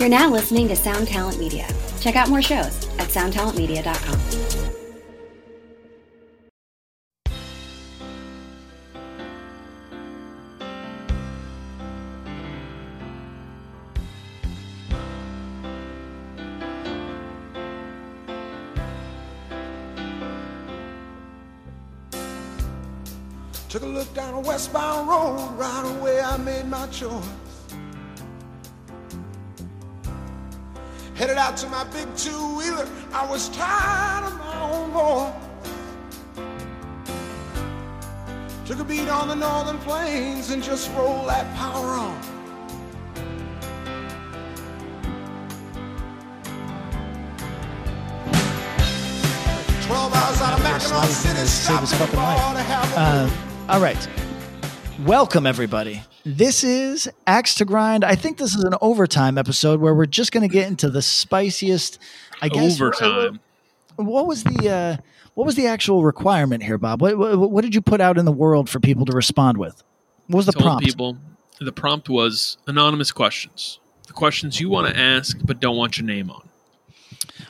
You're now listening to Sound Talent Media. Check out more shows at soundtalentmedia.com. Took a look down a westbound road, right away I made my choice. Headed out to my big two-wheeler, I was tired of my own voice. Took a beat on the northern plains and just rolled that power on. Save his fucking life. All right. Welcome, everybody. This is Axe to Grind. I think this is an overtime episode where we're just going to get into the spiciest, I guess. Overtime. What was the actual requirement here, Bob? What did you put out in the world for people to respond with? What was the prompt? The prompt was anonymous questions. The questions you want to ask but don't want your name on.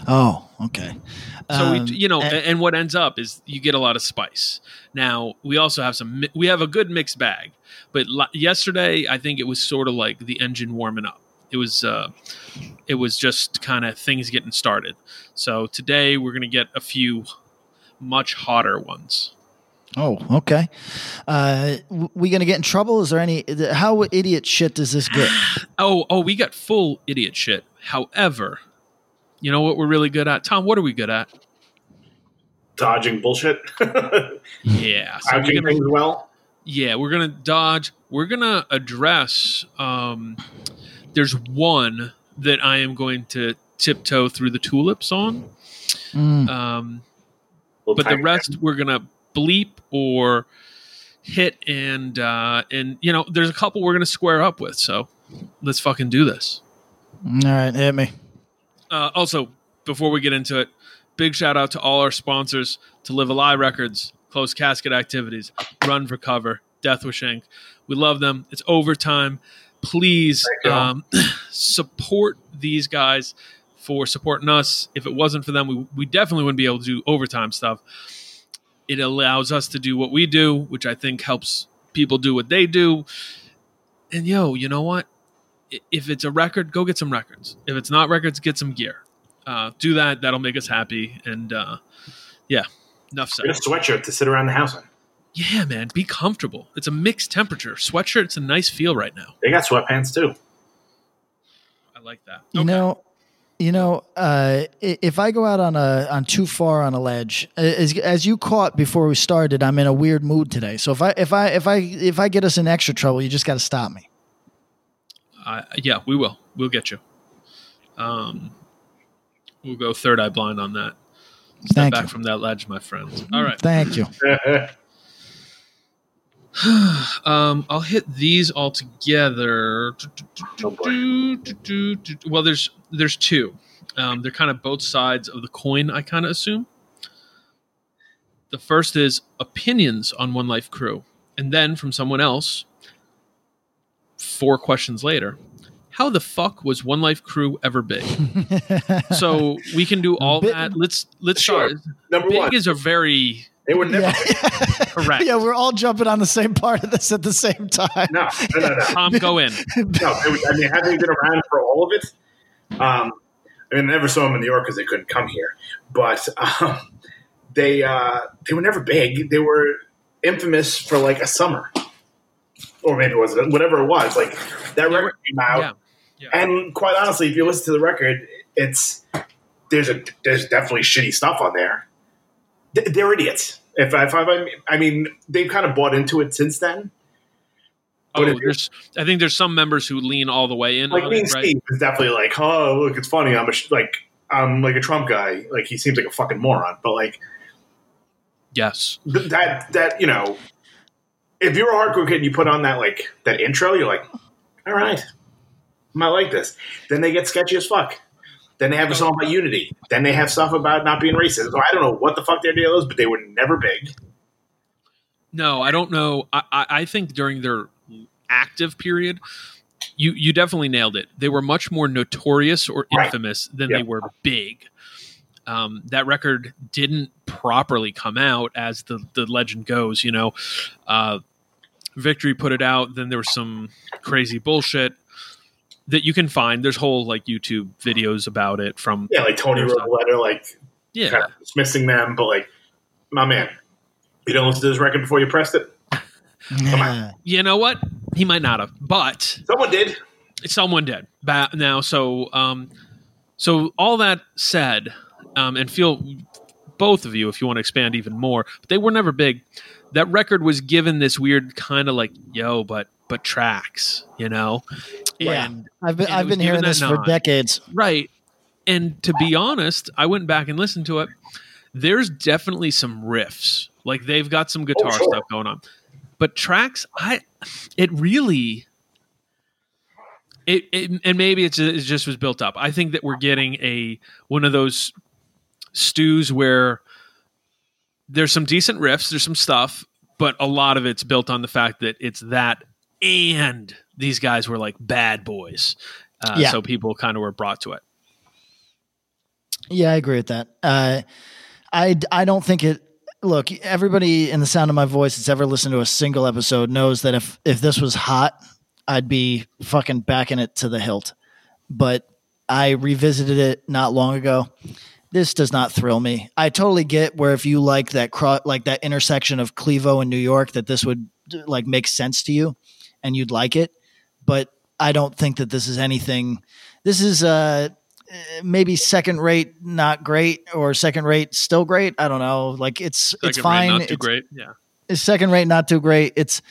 Oh, okay. So we, and what ends up is you get a lot of spice. Now we also have we have a good mixed bag. But yesterday, I think it was sort of like the engine warming up. It was just kind of things getting started. So today we're gonna get a few much hotter ones. Oh, okay. We gonna get in trouble? Is there any? How idiot shit does this get? Oh, we got full idiot shit. However. You know what we're really good at? Tom, what are we good at? Dodging bullshit. Yeah. So dodging things well. Yeah, we're going to dodge. We're going to address there's one that I am going to tiptoe through the tulips on. But the rest we're going to bleep or hit and there's a couple we're going to square up with. So let's fucking do this. All right, hit me. Also, before we get into it, big shout out to all our sponsors, To Live a Lie Records, Closed Casket Activities, Run for Cover, Death Wish Inc. We love them. It's overtime. Please support these guys for supporting us. If it wasn't for them, we definitely wouldn't be able to do overtime stuff. It allows us to do what we do, which I think helps people do what they do. And you know what? If it's a record, go get some records. If it's not records, get some gear. Do that. That'll make us happy. And enough said. Get a sweatshirt to sit around the house in. Yeah, man. Be comfortable. It's a mixed temperature. Sweatshirt's a nice feel right now. They got sweatpants too. I like that. Okay. If I go out on too far on a ledge, as you caught before we started, I'm in a weird mood today. So if I get us in extra trouble, you just got to stop me. We will. We'll get you. We'll go third eye blind on that. Step back from that ledge, my friend. All right. Thank you. I'll hit these all together. Well, there's two. They're kind of both sides of the coin, I kind of assume. The first is opinions on One Life Crew. And then from someone else, 4 questions later, how the fuck was One Life Crew ever big? So we can do all that. Let's start. Number big one is a very. They were never correct. Yeah, we're all jumping on the same part of this at the same time. No. Tom, go in. Having been around for all of it, I never saw them in New York because they couldn't come here. But they were never big. They were infamous for like a summer. Or maybe it was whatever it was. Like that record came out, and quite honestly, if you listen to the record, there's definitely shitty stuff on there. They're idiots. If they've kind of bought into it since then. I think there's some members who lean all the way in. Like me and Steve is definitely like, oh look, it's funny. I'm like a Trump guy. Like he seems like a fucking moron, but like, yes, that . If you're a hardcore kid and you put on that like that intro, you're like, all right, I might like this. Then they get sketchy as fuck. Then they have a song about unity. Then they have stuff about not being racist. So I don't know what the fuck their deal is, but they were never big. No, I don't know. I think during their active period, you definitely nailed it. They were much more notorious or infamous than they were big. That record didn't properly come out, as the legend goes. You know, Victory put it out. Then there was some crazy bullshit that you can find. There's whole like YouTube videos about it from like Tony wrote a letter, kind of dismissing them. But like, my man, you don't listen to this record before you pressed it. Come on. You know what? He might not have, but someone did. Someone did. Now, so all that said, and feel both of you if you want to expand even more, but they were never big. That record was given this weird kind of like, yo, but tracks, you know? And I've been hearing this for decades. Right. And to be honest, I went back and listened to it. There's definitely some riffs. Like, they've got some guitar stuff going on. But tracks, and maybe it just was built up. I think that we're getting one of those stews where there's some decent riffs, there's some stuff, but a lot of it's built on the fact that it's that, and these guys were like bad boys. So people kind of were brought to it. Yeah, I agree with that. I don't think it. Look, everybody in the sound of my voice that's ever listened to a single episode knows that if this was hot, I'd be fucking backing it to the hilt. But I revisited it not long ago. This does not thrill me. I totally get where if you like that that intersection of Clevo and New York, that this would like make sense to you and you'd like it. But I don't think that this is anything. This is maybe second rate, not great, or second rate, still great. I don't know. Like it's fine. Second rate, not too great. Yeah. It's second rate, not too great. It's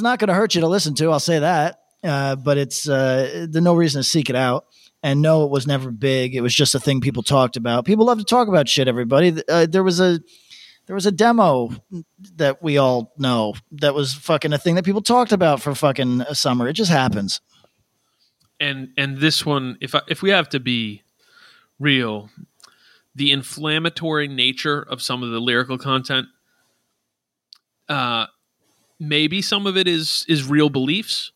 not going to hurt you to listen to. I'll say that. But it's there's no reason to seek it out. And no, it was never big. It was just a thing people talked about. People love to talk about shit. Everybody, there was a demo that we all know that was fucking a thing that people talked about for fucking a summer. It just happens. And this one, if we have to be real, the inflammatory nature of some of the lyrical content, maybe some of it is real beliefs.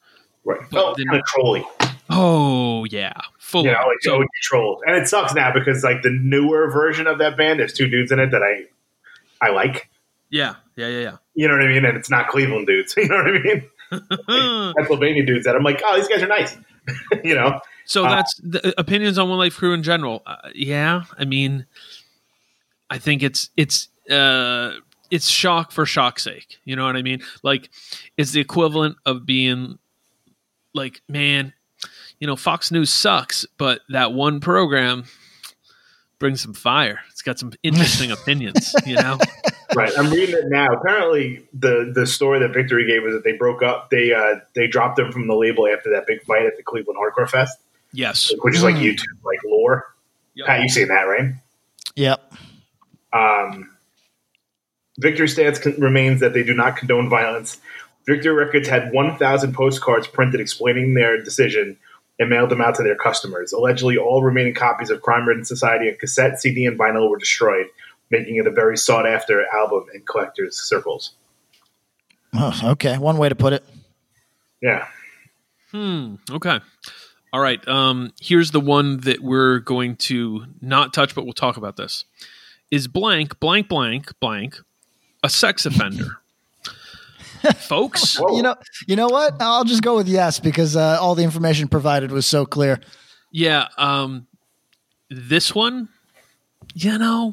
Right. Oh, kind of trolling. Oh, yeah. Full. You know, like, so, trolled. And it sucks now because like the newer version of that band, there's two dudes in it that I like. Yeah. You know what I mean? And it's not Cleveland dudes. You know what I mean? Like, Pennsylvania dudes that I'm like, oh, these guys are nice. You know, so that's the opinions on One Life Crew in general. I mean, I think it's shock for shock's sake. You know what I mean? Like, it's the equivalent of being like, man, you know, Fox News sucks, but that one program brings some fire. It's got some interesting opinions. You know, right? I'm reading it now. Apparently, the story that Victory gave was that they broke up. They dropped them from the label after that big fight at the Cleveland Hardcore Fest. Yes, which is like YouTube like lore. Yep. Pat, you've seen that, right? Yep. Victory's stance remains that they do not condone violence. Victory Records had 1,000 postcards printed explaining their decision and mailed them out to their customers. Allegedly, all remaining copies of Crime Ridden Society on cassette, CD, and vinyl were destroyed, making it a very sought-after album in collectors' circles. Oh, okay. One way to put it. Yeah. Okay. All right. Here's the one that we're going to not touch, but we'll talk about this. Is blank a sex offender? Folks, you know what? I'll just go with yes because all the information provided was so clear. Yeah, this one, you know,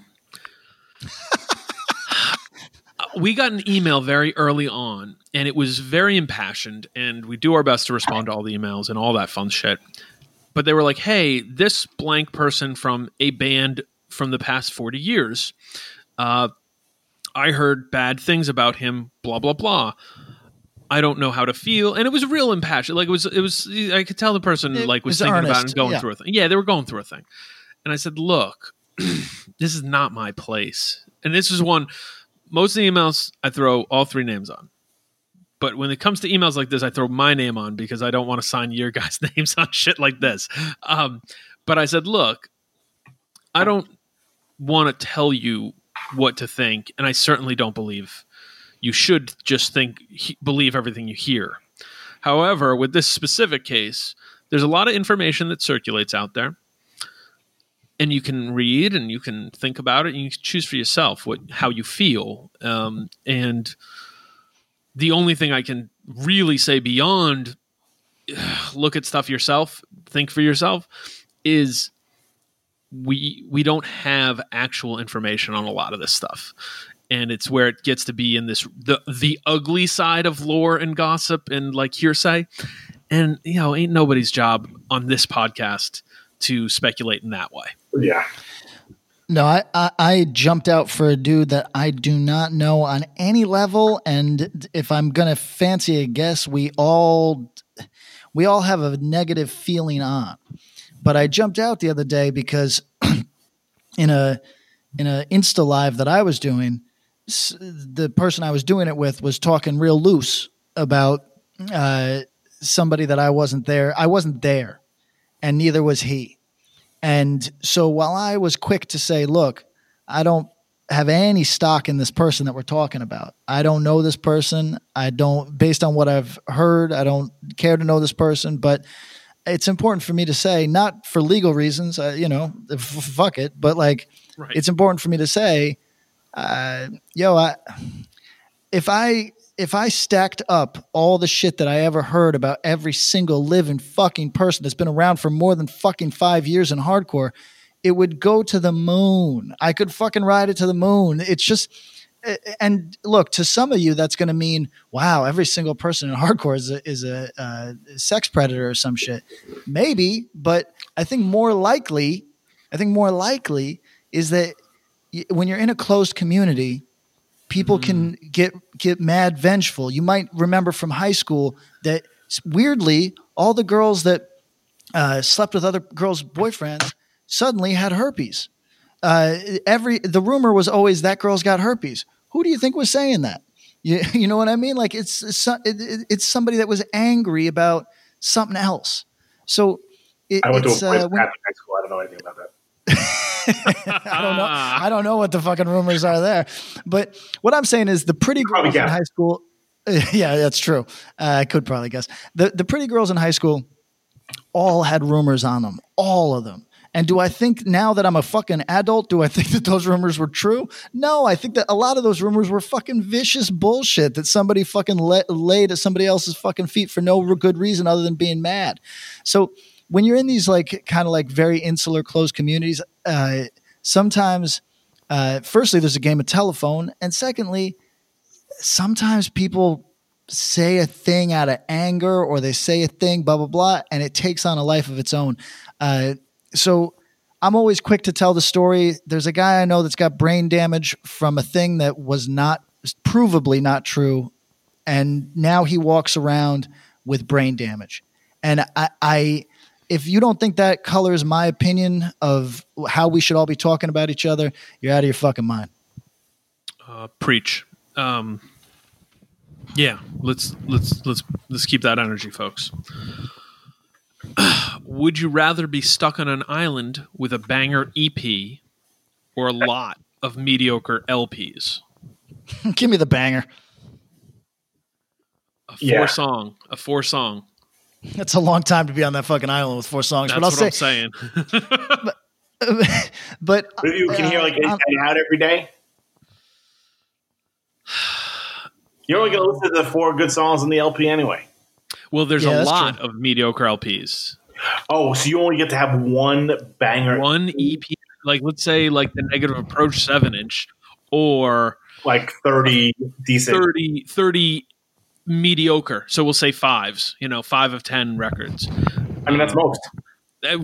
we got an email very early on, and it was very impassioned, and we do our best to respond to all the emails and all that fun shit. But they were like, "Hey, this blank person from a band from the past 40 years." I heard bad things about him, blah, blah, blah. I don't know how to feel. And it was real impassioned. Like it was, I could tell the person was thinking earnest about it and going through a thing. Yeah, they were going through a thing. And I said, look, this is not my place. And this is one, most of the emails I throw all three names on. But when it comes to emails like this, I throw my name on because I don't want to sign your guys' names on shit like this. But I said, look, I don't want to tell you what to think, and I certainly don't believe you should just believe everything you hear. However, with this specific case, there's a lot of information that circulates out there, and you can read and you can think about it and you can choose for yourself how you feel. And the only thing I can really say beyond look at stuff yourself, think for yourself, is we don't have actual information on a lot of this stuff. And it's where it gets to be in this the ugly side of lore and gossip and like hearsay. And, you know, ain't nobody's job on this podcast to speculate in that way. Yeah. No, I jumped out for a dude that I do not know on any level. And if I'm going to fancy a guess, we all have a negative feeling on. But I jumped out the other day because in a Insta Live that I was doing, the person I was doing it with was talking real loose about somebody that I wasn't there. I wasn't there, and neither was he. And so while I was quick to say, look, I don't have any stock in this person that we're talking about. I don't know this person. Based on what I've heard, I don't care to know this person, but it's important for me to say, not for legal reasons, fuck it. But like, right. It's important for me to say, if I stacked up all the shit that I ever heard about every single living fucking person that's been around for more than fucking 5 years in hardcore, it would go to the moon. I could fucking ride it to the moon. It's just, and look, to some of you, that's going to mean, wow, every single person in hardcore is a sex predator or some shit. Maybe, but I think more likely is that when you're in a closed community, people can get mad vengeful. You might remember from high school that weirdly, all the girls that slept with other girls' boyfriends suddenly had herpes. The rumor was always that girl's got herpes. Who do you think was saying that? You know what I mean? Like it's somebody that was angry about something else. So I went to a boys' Catholic high school. I don't know anything about that. I don't know what the fucking rumors are there, but what I'm saying is the pretty girls in high school. Yeah, that's true. I could probably guess the pretty girls in high school all had rumors on them, all of them. And do I think now that I'm a fucking adult, do I think that those rumors were true? No, I think that a lot of those rumors were fucking vicious bullshit that somebody fucking laid at somebody else's fucking feet for no good reason other than being mad. So when you're in these like kind of like very insular, closed communities, sometimes, firstly, there's a game of telephone. And secondly, sometimes people say a thing out of anger or they say a thing, blah, blah, blah, and it takes on a life of its own. So I'm always quick to tell the story. There's a guy I know that's got brain damage from a thing that was provably not true. And now he walks around with brain damage. And if you don't think that colors my opinion of how we should all be talking about each other, you're out of your fucking mind. Preach. Yeah, let's keep that energy, folks. Would you rather be stuck on an island with a banger EP or a lot of mediocre LPs? Give me the banger. A four song. That's a long time to be on that fucking island with four songs. That's what I'm saying. But you can hear like Inside Out every day. You're only going to listen to the four good songs on the LP anyway. Well, there's a lot of mediocre LPs. Oh, so you only get to have one banger. One EP. Like, let's say like the Negative Approach 7-inch or like 30 decent. 30 mediocre. So we'll say 5s, 5 of 10 records. I mean, that's most.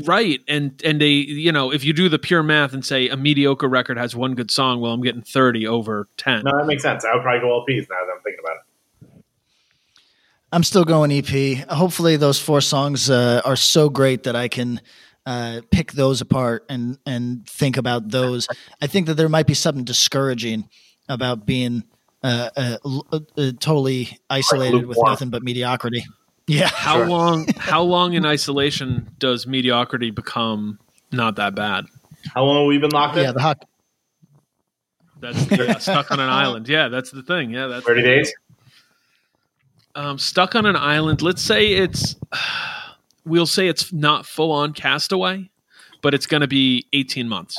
Right. And they, if you do the pure math and say a mediocre record has one good song, well, I'm getting 30 over 10. No, that makes sense. I would probably go LPs now that I'm thinking about it. I'm still going EP. Hopefully those four songs are so great that I can pick those apart and think about those. I think that there might be something discouraging about being totally isolated with nothing but mediocrity. Yeah. How long in isolation does mediocrity become not that bad? How long have we been locked in? Yeah, stuck on an island. Yeah, that's the thing. Yeah, that's 30 days. Stuck on an island. Let's say it's, we'll say it's not full on Castaway, but it's going to be 18 months.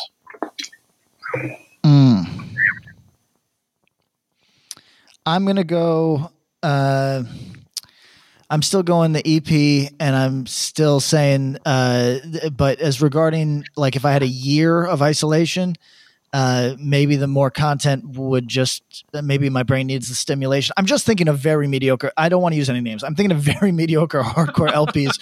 I'm going to go, I'm still going the EP, and I'm still saying, but as regarding, like, if I had a year of isolation, maybe the more content would just, maybe my brain needs the stimulation. I'm just thinking of very mediocre. I don't want to use any names. I'm thinking of very mediocre hardcore LPs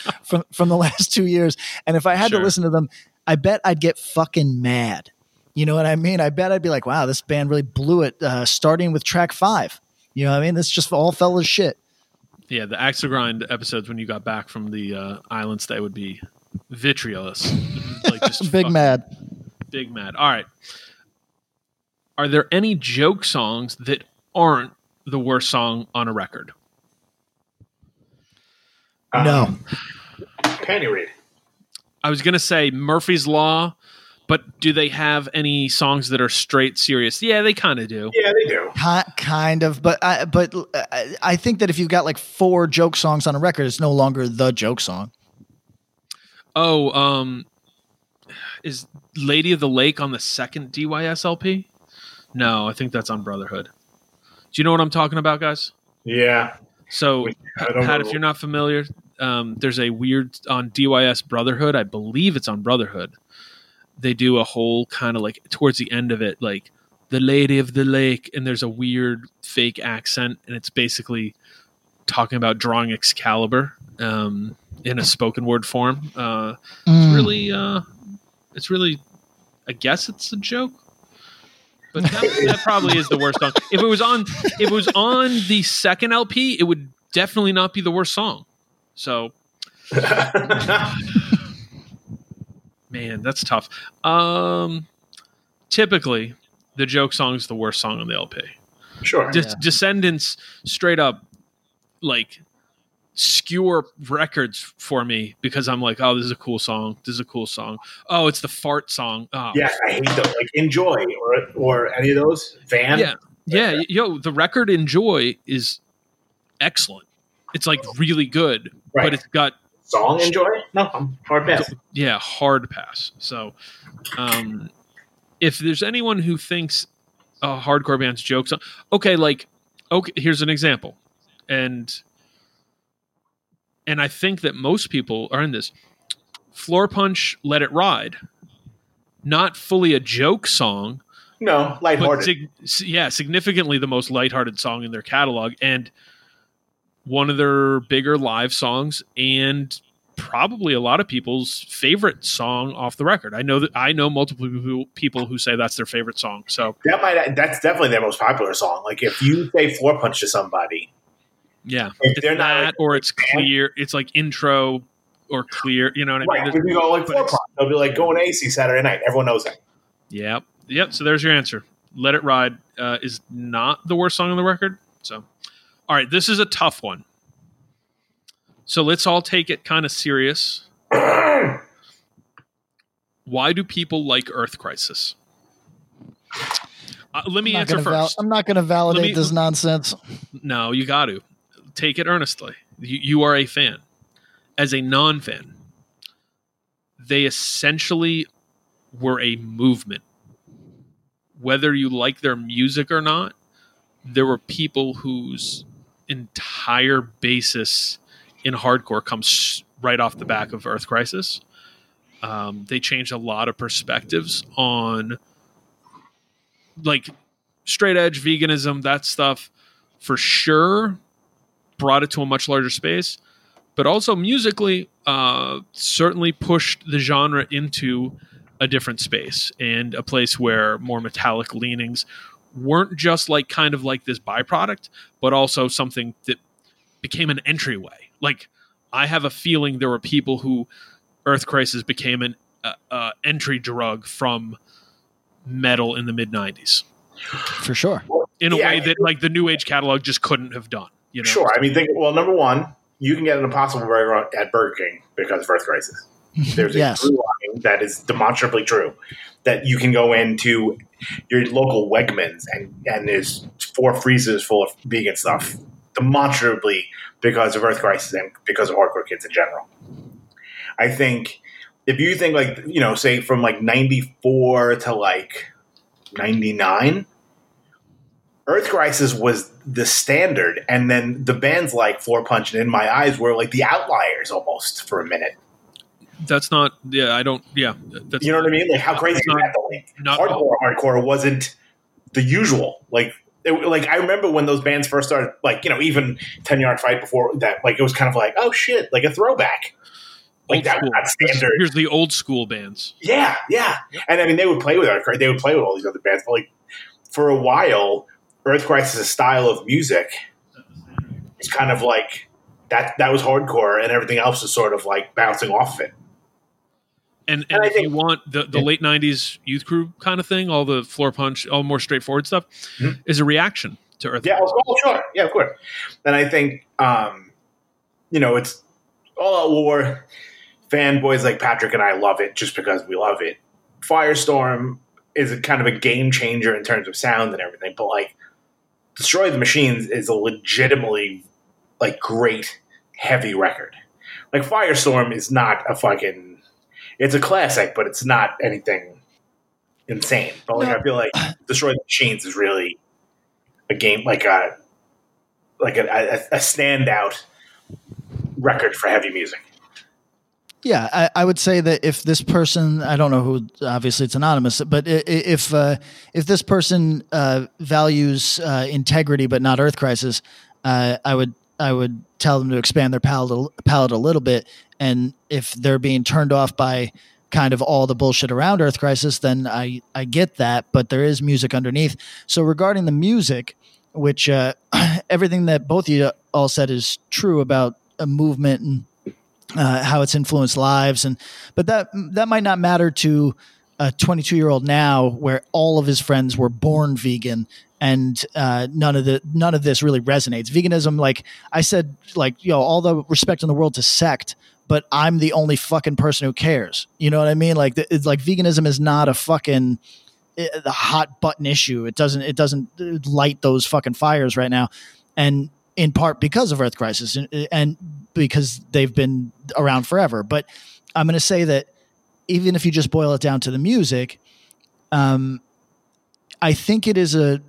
from the last 2 years. And if I had to listen to them, I bet I'd get fucking mad. You know what I mean? I bet I'd be like, wow, this band really blew it, starting with track 5. You know what I mean? This just all fell as shit. Yeah, the Axe to Grind episodes when you got back from the island stay would be vitriolous. Like just big mad. Big mad. All right. Are there any joke songs that aren't the worst song on a record? No. Panty Raid. I was going to say Murphy's Law, but do they have any songs that are straight serious? Yeah, they kind of do. Yeah, they do. Kind of, but I think that if you've got like 4 joke songs on a record, it's no longer the joke song. Oh, is Lady of the Lake on the second DYS LP? No, I think that's on Brotherhood. Do you know what I'm talking about, guys? Yeah. So, Pat, if you're not familiar, there's a weird on DYS Brotherhood. I believe it's on Brotherhood. They do a whole kind of like towards the end of it, like the Lady of the Lake, and there's a weird fake accent, and it's basically talking about drawing Excalibur in a spoken word form. It's really, I guess it's a joke. But that probably is the worst song. If it was on the second LP, it would definitely not be the worst song. So, man, that's tough. Typically, the joke song is the worst song on the LP. Sure. Descendants straight up, like, skewer records for me because I'm like, oh, this is a cool song. This is a cool song. Oh, it's the fart song. Oh. Yeah, I hate those. Like Enjoy or any of those. Van. Yeah. Yo, the record Enjoy is excellent. It's like really good, but it's got song Enjoy. No, I'm hard pass. Yeah, hard pass. So, if there's anyone who thinks a hardcore band's jokes, okay, here's an example, And I think that most people are in this. Floor Punch, Let It Ride. Not fully a joke song. No, lighthearted. Significantly the most lighthearted song in their catalog. And one of their bigger live songs and probably a lot of people's favorite song off the record. I know multiple people who say that's their favorite song. So that's definitely their most popular song. Like if you say Floor Punch to somebody... Yeah, if it's they're not, like, or it's clear. It's like intro or clear. You know what I mean? Right. If you go like 4 o'clock, they'll be like going AC Saturday night. Everyone knows that. Yep. So there's your answer. Let It Ride is not the worst song on the record. So, all right, this is a tough one. So let's all take it kind of serious. Why do people like Earth Crisis? Let me answer first. I'm not going to validate this nonsense. No, you got to. Take it earnestly. You are a fan. As a non-fan, they essentially were a movement. Whether you like their music or not, there were people whose entire basis in hardcore comes right off the back of Earth Crisis. They changed a lot of perspectives on, like, straight edge, veganism, that stuff, for sure, brought it to a much larger space, but also musically certainly pushed the genre into a different space and a place where more metallic leanings weren't just like kind of like this byproduct, but also something that became an entryway. Like I have a feeling there were people who Earth Crisis became an entry drug from metal in the mid 90s. For sure. In a way that like the New Age catalog just couldn't have done. You know? Sure. I mean, number one, you can get an Impossible Burger at Burger King because of Earth Crisis. There's a true line that is demonstrably true that you can go into your local Wegmans and there's 4 freezers full of vegan stuff. demonstrably because of Earth Crisis and because of hardcore kids in general. I think if you think like, you know, say from like 94 to like 99, Earth Crisis was the standard. And then the bands like Floor Punch and In My Eyes were like the outliers almost for a minute. That's not, yeah, I don't, yeah. That's, you know what I mean? Like how crazy is that? Like, hardcore wasn't the usual. Like I remember when those bands first started, like, you know, even 10 Yard Fight before that, like it was kind of like, oh shit, like a throwback. Like that was not standard. Here's the old school bands. Yeah, yeah. And I mean, they would play with Earth Crisis. They would play with all these other bands. But like for a while, Earth Crisis' style of music is kind of like that was hardcore, and everything else is sort of like bouncing off of it. And if think, you want the late 90s youth crew kind of thing, all the Floor Punch, all more straightforward stuff, mm-hmm. is a reaction to Earth Crisis. Yeah, oh, sure. Yeah, of course. And I think, you know, it's All Out War. Fanboys like Patrick and I love it just because we love it. Firestorm is a kind of a game changer in terms of sound and everything, but like Destroy the Machines is a legitimately like great heavy record. Like Firestorm is not a fucking, it's a classic, but it's not anything insane. But like I feel like Destroy the Machines is really a game, like a standout record for heavy music. Yeah, I would say that if this person, I don't know who, obviously it's anonymous, but if this person values integrity but not Earth Crisis, I would tell them to expand their palette a little bit. And if they're being turned off by kind of all the bullshit around Earth Crisis, then I get that, but there is music underneath. So regarding the music, which everything that both of you all said is true about a movement and how it's influenced lives, but that might not matter to a 22-year-old now, where all of his friends were born vegan, and none of this really resonates. Veganism, like I said, like, you know, all the respect in the world to sect, but I'm the only fucking person who cares. You know what I mean? Like, it's like veganism is not a fucking the hot button issue. It doesn't light those fucking fires right now, and in part because of Earth Crisis and because they've been around forever. But I'm going to say that even if you just boil it down to the music, I think it is a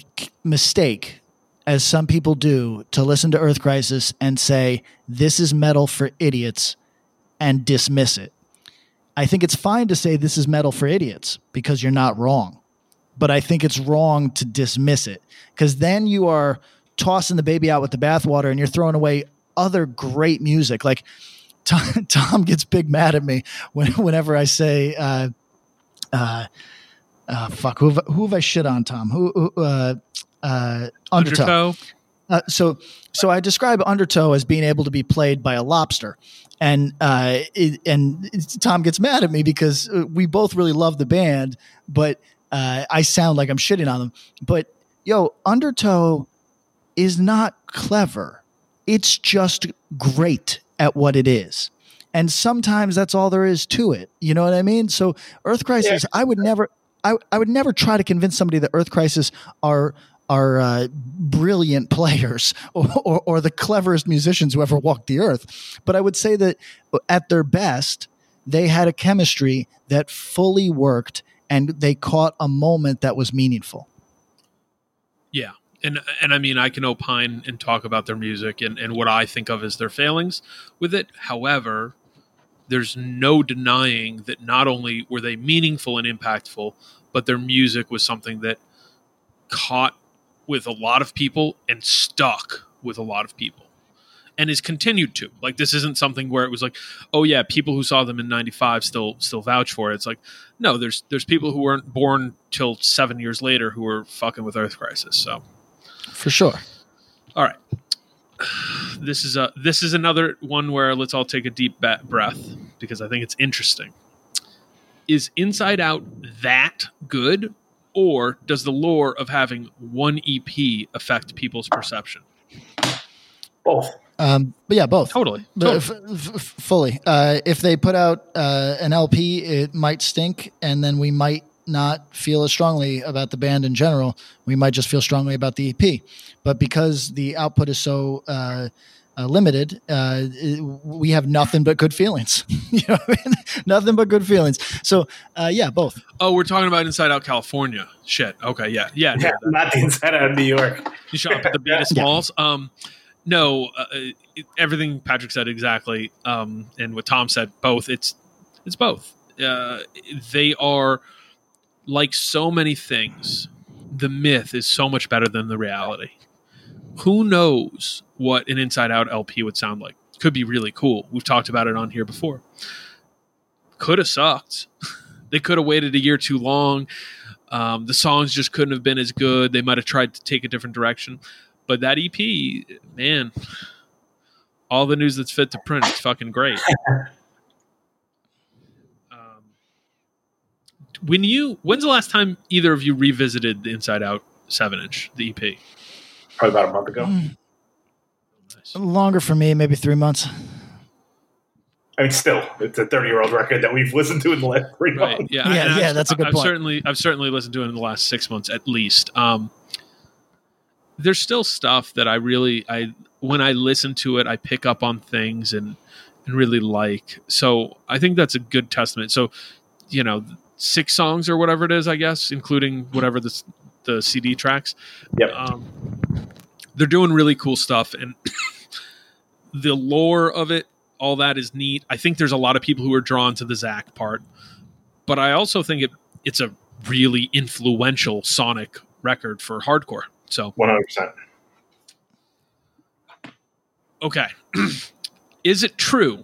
mistake, as some people do, to listen to Earth Crisis and say, this is metal for idiots, and dismiss it. I think it's fine to say this is metal for idiots because you're not wrong. But I think it's wrong to dismiss it, because then you are tossing the baby out with the bathwater, and you're throwing away other great music. Like Tom gets big mad at me whenever I say, fuck, who have I shit on, Tom? Undertow. So I describe Undertow as being able to be played by a lobster. And Tom gets mad at me because we both really love the band, but I sound like I'm shitting on them. But yo, Undertow is not clever. It's just great at what it is. And sometimes that's all there is to it. You know what I mean? So Earth Crisis, yeah. I would never try to convince somebody that Earth Crisis are brilliant players or the cleverest musicians who ever walked the earth. But I would say that at their best, they had a chemistry that fully worked, and they caught a moment that was meaningful. Yeah. And I mean, I can opine and talk about their music and what I think of as their failings with it. However, there's no denying that not only were they meaningful and impactful, but their music was something that caught with a lot of people and stuck with a lot of people and is continued to. Like, this isn't something where it was like, oh yeah, people who saw them in 95 still vouch for it. It's like, no, there's people who weren't born till 7 years later who were fucking with Earth Crisis. So. For sure. All right. This is another one where let's all take a deep breath, because I think it's interesting. Is Inside Out that good, or does the lore of having one EP affect people's perception? Both. But yeah, both. Totally. Fully. If they put out an LP, it might stink, and then we might not feel as strongly about the band in general. We might just feel strongly about the EP. But because the output is so limited, we have nothing but good feelings. You know what I mean? Nothing but good feelings. So, yeah, both. Oh, we're talking about Inside Out California. Shit. Okay, yeah. Yeah, yeah, not the Inside Out of New York. You shot up at the Beatus Malls. Yeah. No, everything Patrick said exactly, and what Tom said, both. It's both. They are, like so many things, the myth is so much better than the reality. Who knows what an Inside Out LP would sound like? Could be really cool. We've talked about it on here before. Could have sucked. They could have waited a year too long. The songs just couldn't have been as good. They might have tried to take a different direction. But that EP, man, all the news that's fit to print is fucking great. When's the last time either of you revisited the Inside Out 7-inch, the EP? Probably about a month ago. Nice. Longer for me, maybe 3 months. I mean, still, it's a 30-year-old record that we've listened to in the last 3 months. Right. Yeah, yeah, that's a good point. I've certainly listened to it in the last 6 months at least. There's still stuff that I when I listen to it, I pick up on things and really like. So I think that's a good testament. So, 6 songs or whatever it is, I guess, including whatever the CD tracks. Yep. They're doing really cool stuff. And the lore of it, all that is neat. I think there's a lot of people who are drawn to the Zach part. But I also think it's a really influential sonic record for hardcore. So 100%. Okay. Is it true?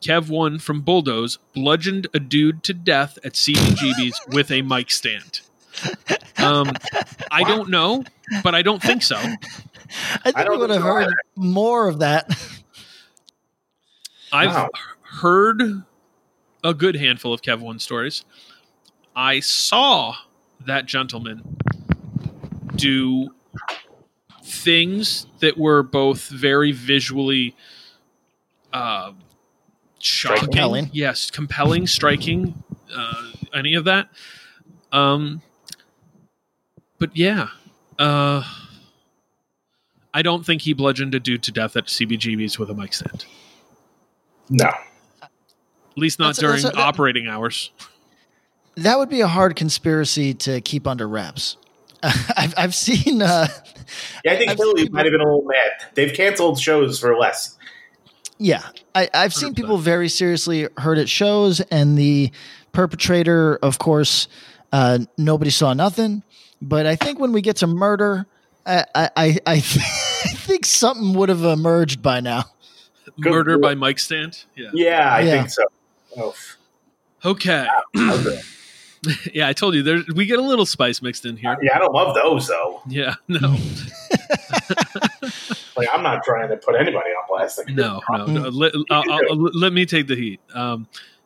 Kev1 from Bulldoze bludgeoned a dude to death at CBGB's with a mic stand. I don't know, but I don't think so. I think we would have heard more of that. I've heard a good handful of Kev1 stories. I saw that gentleman do things that were both very visually shocking, compelling. Yes, compelling, striking, any of that. But yeah, I don't think he bludgeoned a dude to death at CBGB's with a mic stand. No, at least not during operating hours. That would be a hard conspiracy to keep under wraps. I've seen. Yeah, I think Hillary might have been a little mad. They've canceled shows for less. Yeah, I've seen people very seriously hurt at shows, and the perpetrator, of course, nobody saw nothing. But I think when we get to murder, I think something would have emerged by now. Murder by mic stand? Yeah, I think so. Oh. Okay. Okay. Yeah, I told you we get a little spice mixed in here. Yeah, I don't love those though. Yeah, no. Like I'm not trying to put anybody on blast. No. Let me take the heat.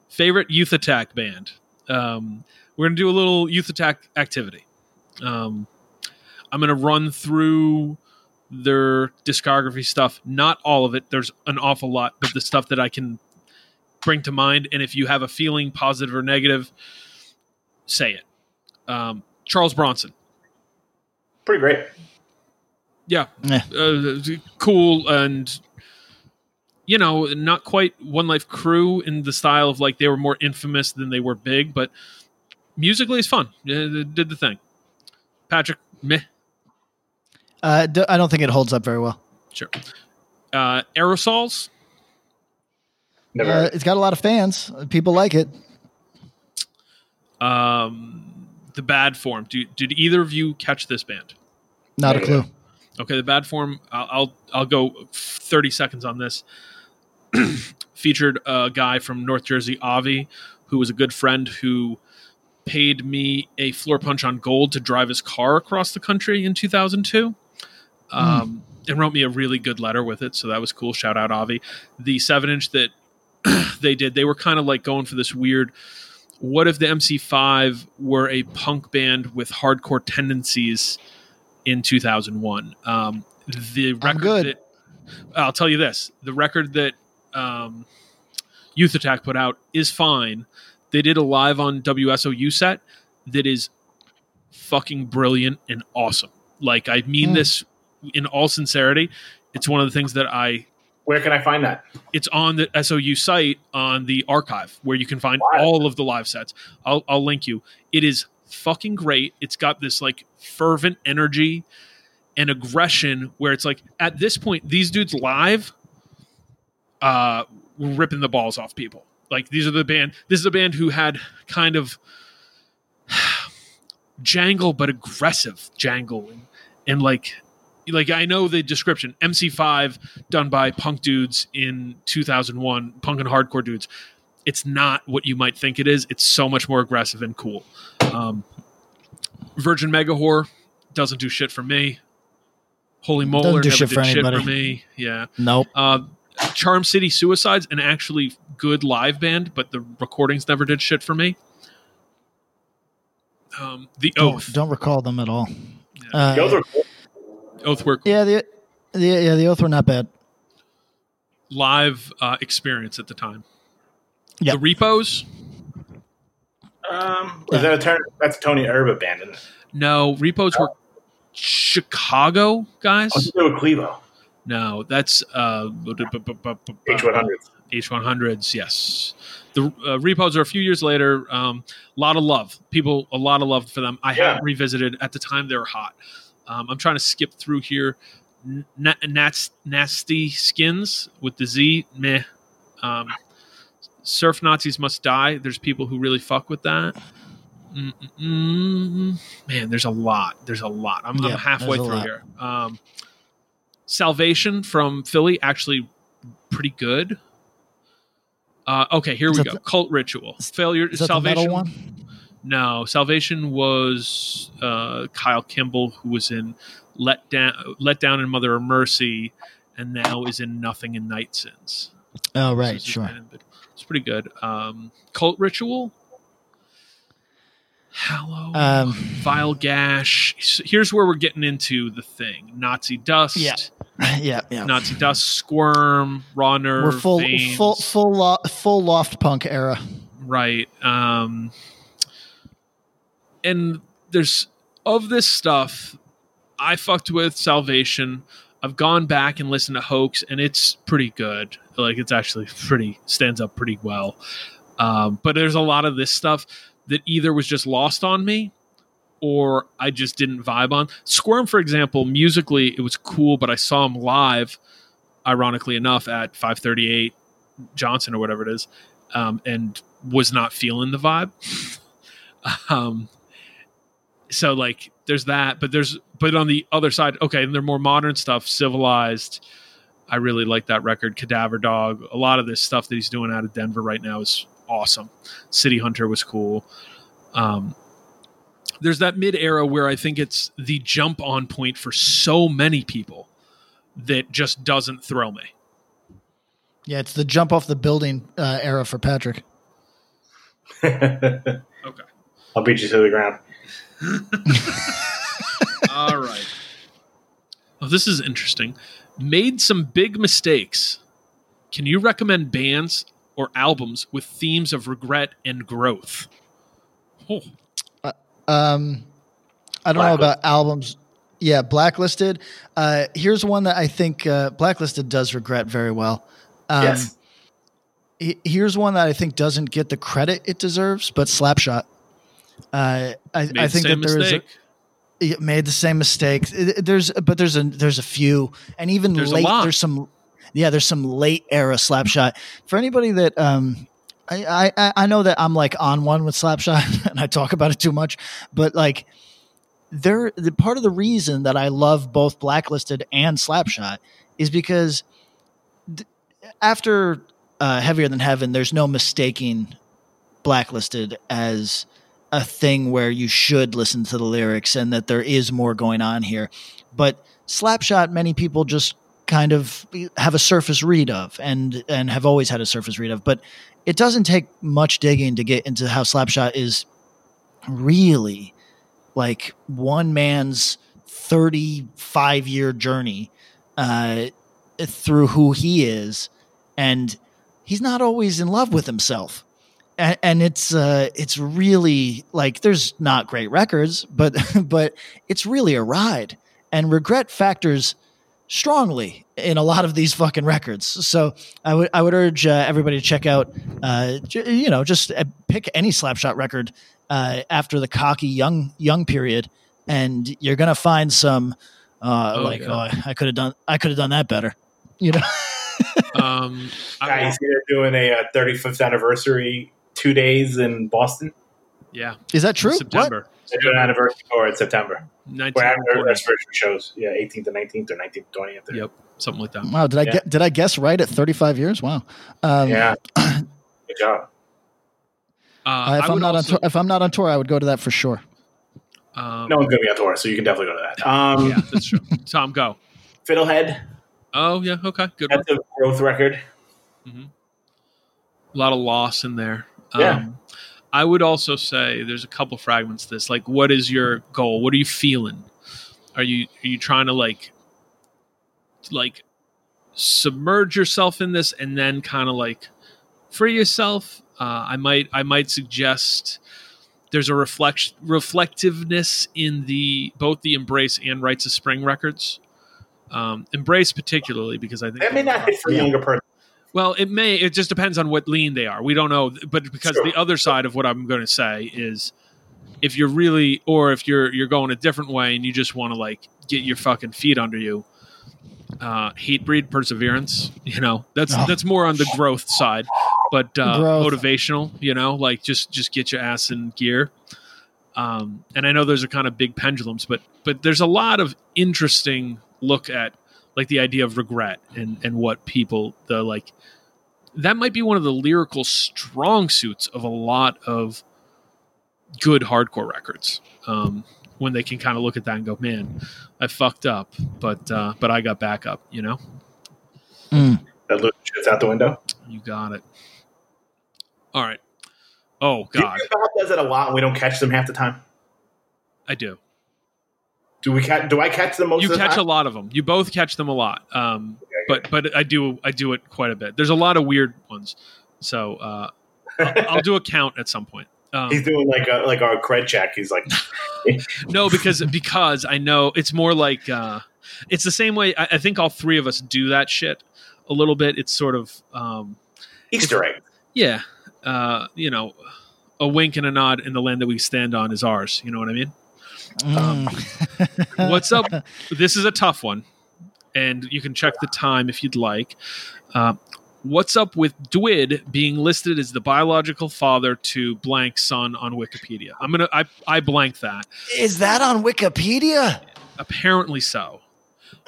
Favorite Youth Attack band. We're gonna do a little Youth Attack activity. I'm gonna run through their discography stuff. Not all of it. There's an awful lot, but the stuff that I can bring to mind. And if you have a feeling, positive or negative, say it. Charles Bronson. Pretty great. Yeah. Cool. And, not quite One Life Crew in the style of like they were more infamous than they were big, but musically it's fun. They did the thing. Patrick, meh. I don't think it holds up very well. Sure. Aerosols. Never. It's got a lot of fans. People like it. The Bad Form. Did either of you catch this band? Not a clue. Okay, The Bad Form. I'll go 30 seconds on this. Featured a guy from North Jersey, Avi, who was a good friend who paid me a floor punch on gold to drive his car across the country in 2002, and wrote me a really good letter with it. So that was cool. Shout out Avi. The 7-inch that they did, they were kind of like going for this weird. What if the MC5 were a punk band with hardcore tendencies in 2001? The record I'll tell you this, the record that Youth Attack put out is fine. They did a live on WSOU set that is fucking brilliant and awesome. Like, I mean this in all sincerity. It's one of the things that I... Where can I find that? It's on the SOU site on the archive where you can find all of the live sets. I'll link you. It is fucking great. It's got this like fervent energy and aggression where it's like, at this point, these dudes live were ripping the balls off people. Like, these are the band. This is a band who had kind of jangle, but aggressive jangle and like I know the description. MC5 done by punk dudes in 2001, punk and hardcore dudes. It's not what you might think it is. It's so much more aggressive and cool. Virgin Megahore doesn't do shit for me. Holy Molar never did shit for me. Yeah. Nope. Charm City Suicides, an actually good live band, but the recordings never did shit for me. The Oath. Don't recall them at all. Yeah. The Oath were cool. Yeah, the Oath were not bad. Live experience at the time. Yep. The Repos. Is that a term? That's Tony Erba band, isn't it? No, Repos were Chicago guys. Oh, they were Clevo. No, that's H100s. H100s, yes. The Repos are a few years later. A lot of love for them. I haven't revisited. At the time, they were hot. I'm trying to skip through here. Nasty Skins with the Z. Meh. Surf Nazis Must Die. There's people who really fuck with that. Man, there's a lot. I'm halfway through here. Salvation from Philly, actually pretty good. Okay, here we go. Cult Ritual. Failure. Is that Salvation. The metal one? No, Salvation was Kyle Kimball, who was in Let Down and Mother of Mercy, and now is in Nothing and Night Sins. Oh, right, so sure. It's pretty good. Cult Ritual. Hallow, Vile Gash. Here's where we're getting into the thing. Nazi Dust. Yeah. Nazi Dust, Squirm, Raw Nerve. We're full loft punk era. Right. And there's of this stuff. I fucked with Salvation. I've gone back and listened to Hoax, and it's pretty good. Like, it's actually stands up pretty well. But there's a lot of this stuff that either was just lost on me or I just didn't vibe on. Squirm, for example, musically, it was cool, but I saw him live, ironically enough, at 538 Johnson or whatever it is, and was not feeling the vibe. So, like, there's that, but on the other side, okay, and they're more modern stuff, Civilized. I really like that record, Cadaver Dog. A lot of this stuff that he's doing out of Denver right now is awesome. City Hunter was cool. There's that mid era where I think it's the jump on point for so many people that just doesn't thrill me. Yeah, it's the jump off the building era for Patrick. Okay, I'll beat you to the ground. All right. Oh, this is interesting. Made some big mistakes. Can you recommend bands or albums with themes of regret and growth? Oh. I don't know about albums. Yeah, Blacklisted. Here's one that I think Blacklisted does regret very well. Yes. Here's one that I think doesn't get the credit it deserves, but Slapshot. I think that it made the same mistake. There's a few, and even there's some late era Slapshot. For anybody that I know that I'm like on one with Slapshot and I talk about it too much, but like the part of the reason that I love both Blacklisted and Slapshot is because after Heavier Than Heaven, there's no mistaking Blacklisted as a thing where you should listen to the lyrics and that there is more going on here. But Slapshot, many people just kind of have a surface read of and have always had a surface read of, but it doesn't take much digging to get into how Slapshot is really like one man's 35-year journey through who he is. And he's not always in love with himself. And it's really like, there's not great records, but it's really a ride, and regret factors strongly in a lot of these fucking records. So I would urge everybody to check out, just pick any Slapshot record after the cocky young period, and you're gonna find some I could have done that better, you know. They're doing a 35th anniversary. 2 days in Boston. Yeah, is that true? September. It's an anniversary tour in September. 18th to 19th or 19th to 20th. Yep, something like that. Wow, did I guess right at 35 years? Wow. Yeah. Good job. If I'm not on tour, I would go to that for sure. No one's gonna be on tour, so you can definitely go to that. Yeah, that's true. Tom, go. Fiddlehead. Oh yeah. Okay. Good. That's a growth record. Mm-hmm. A lot of loss in there. Yeah. I would also say there's a couple fragments of this. Like, what is your goal? What are you feeling? Are you trying to like submerge yourself in this and then kind of like free yourself? I might suggest there's a reflectiveness in both the Embrace and Rites of Spring records. Embrace particularly, because I think that may not hit for a younger person. Well, it may. It just depends on what lean they are. We don't know, but because sure. The other side of what I'm going to say is, if you're really, or if you're going a different way and you just want to like get your fucking feet under you, Hatebreed, Perseverance. You know, that's more on the growth side, but motivational. You know, like just get your ass in gear. And I know those are kind of big pendulums, but there's a lot of interesting look at. Like the idea of regret and what people that might be one of the lyrical strong suits of a lot of good hardcore records. When they can kind of look at that and go, man, I fucked up, but I got back up, you know? That little shit's out the window. You got it. All right. Oh God. God does it a lot and we don't catch them half the time. I do. Do I catch them most of the time? You catch a lot of them. You both catch them a lot. But I do it quite a bit. There's a lot of weird ones. So I'll do a count at some point. He's doing like our cred check. He's like no, because I know it's more like it's the same way I think all three of us do that shit a little bit. It's sort of Easter egg. Yeah. A wink and a nod in the land that we stand on is ours, you know what I mean? What's up? This is a tough one, and you can check the time if you'd like. What's up with Dwid being listed as the biological father to blank son on Wikipedia? I blank that. Is that on Wikipedia? Apparently so.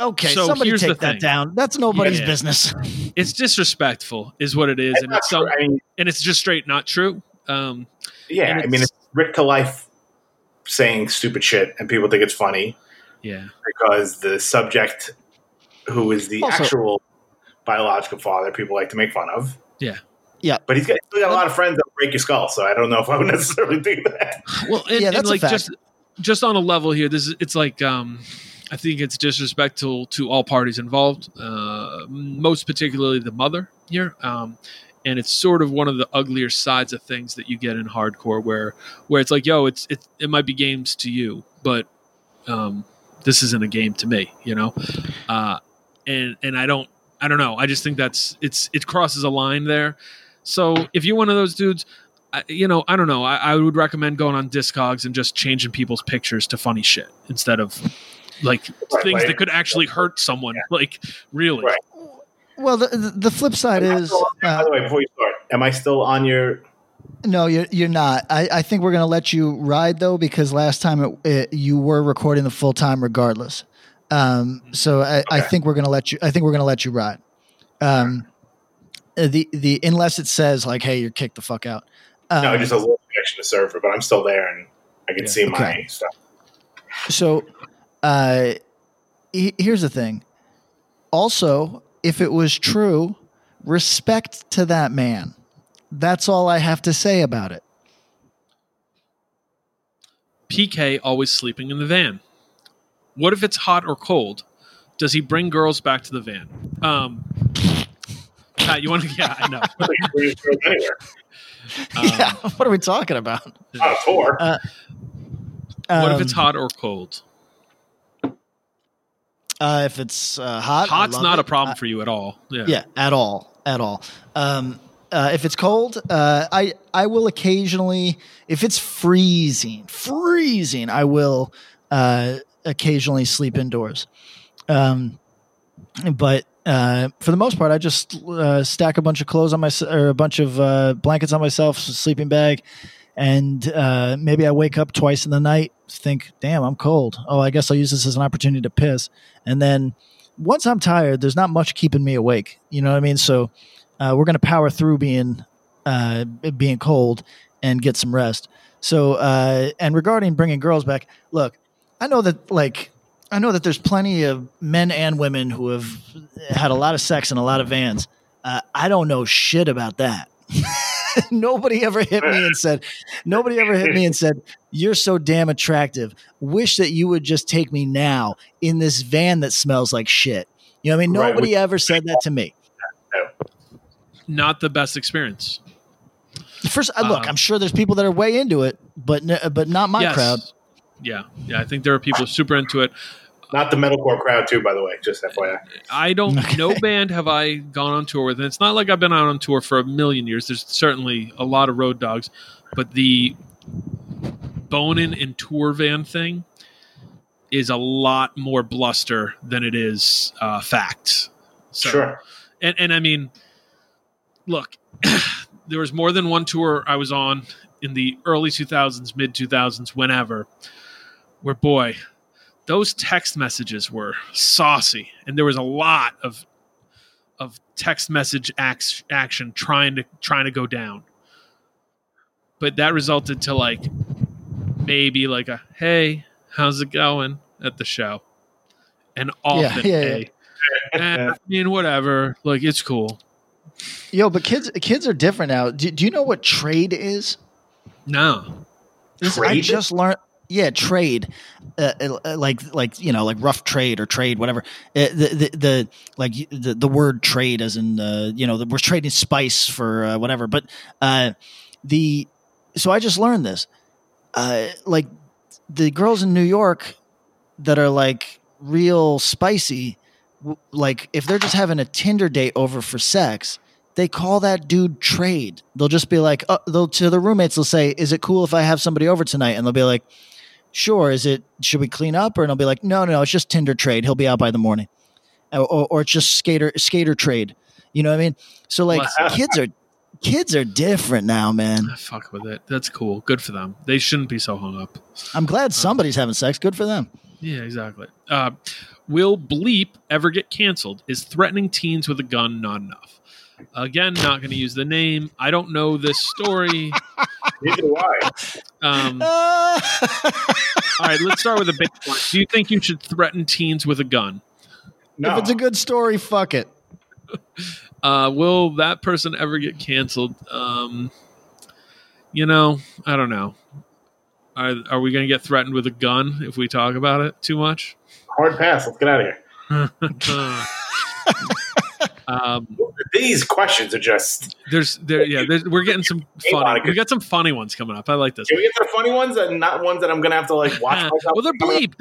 Okay, so somebody take that down. That's nobody's business. It's disrespectful, is what it is, and it's so, and it's just straight not true. Yeah, I mean, it's Rick to life. Saying stupid shit and people think it's funny, yeah, because the subject, who is the actual biological father, people like to make fun of, yeah. But he's got a lot of friends that break your skull, so I don't know if I would necessarily do that. Well, that's like a fact. Just on a level here, it's like I think it's disrespectful to all parties involved, most particularly the mother here. And it's sort of one of the uglier sides of things that you get in hardcore, where it's like, yo, it might be games to you, but this isn't a game to me, you know. And I don't know. I just think it crosses a line there. So if you're one of those dudes, I don't know. I would recommend going on Discogs and just changing people's pictures to funny shit instead of like things that could actually hurt someone. Yeah. Like really. Right. Well, the flip side is. By the way, before you start, am I still on your? No, you're not. I think we're going to let you ride though, because last time you were recording the full time regardless. So I think we're going to let you. I think we're going to let you ride. The unless it says like, hey, you're kicked the fuck out. No, just a little connection to server, but I'm still there and I can see my stuff. So, here's the thing. Also. If it was true, respect to that man. That's all I have to say about it. PK always sleeping in the van. What if it's hot or cold? Does he bring girls back to the van? You want to? Yeah, I know. Yeah, what are we talking about? Not a four. What if it's hot or cold? If it's hot, hot's not a problem for you at all. Yeah, at all. If it's cold, I will occasionally. If it's freezing, I will occasionally sleep indoors. But for the most part, I just stack a bunch of clothes on myself, or a bunch of blankets on myself, sleeping bag, and maybe I wake up twice in the night, think, damn, I'm cold. Oh, I guess I'll use this as an opportunity to piss. And then once I'm tired, there's not much keeping me awake. You know what I mean? So we're going to power through being cold and get some rest. So, and regarding bringing girls back, look, I know that there's plenty of men and women who have had a lot of sex in a lot of vans. I don't know shit about that. Nobody ever hit me and said, you're so damn attractive. Wish that you would just take me now in this van that smells like shit. You know what I mean? Nobody ever said that to me. Not the best experience. First, look, I'm sure there's people that are way into it, but not my crowd. Yeah. I think there are people super into it. Not the metalcore crowd, too, by the way, just FYI. No band have I gone on tour with, and it's not like I've been out on tour for a million years. There's certainly a lot of road dogs, but the boning and tour van thing is a lot more bluster than it is fact. So, sure. And I mean, look, there was more than one tour I was on in the early 2000s, mid-2000s, whenever, where, boy, those text messages were saucy, and there was a lot of text message action trying to go down, but that resulted to maybe a "Hey, how's it going?" at the show, and often "Hey, I mean, whatever, it's cool." Yo, but kids are different now. Do you know what trade is? No, trade? I just learned. Yeah, trade, like rough trade or trade, whatever. The word trade, as in we're trading spice for whatever. But so I just learned this. The girls in New York that are real spicy, if they're just having a Tinder date over for sex, they call that dude trade. They'll just be like, to the roommates, they'll say, "Is it cool if I have somebody over tonight?" And they'll be like, "Sure, should we clean up?" Or, and I'll be like, no, it's just Tinder trade. He'll be out by the morning. Or it's just skater trade. You know what I mean? So kids are different now, man. Fuck with it. That's cool. Good for them. They shouldn't be so hung up. I'm glad somebody's having sex. Good for them. Yeah, exactly. Will Bleep ever get canceled? Is threatening teens with a gun not enough? Again, not going to use the name. I don't know this story. Neither do I. All right, let's start with a big one. Do you think you should threaten teens with a gun? No. If it's a good story, fuck it. Will that person ever get canceled? I don't know. Are we going to get threatened with a gun if we talk about it too much? Hard pass. Let's get out of here. These questions are just we're getting some funny. We got some funny ones coming up. I like this. Can we get some funny ones and not ones that I'm going to have to watch myself? Well, they're bleeped.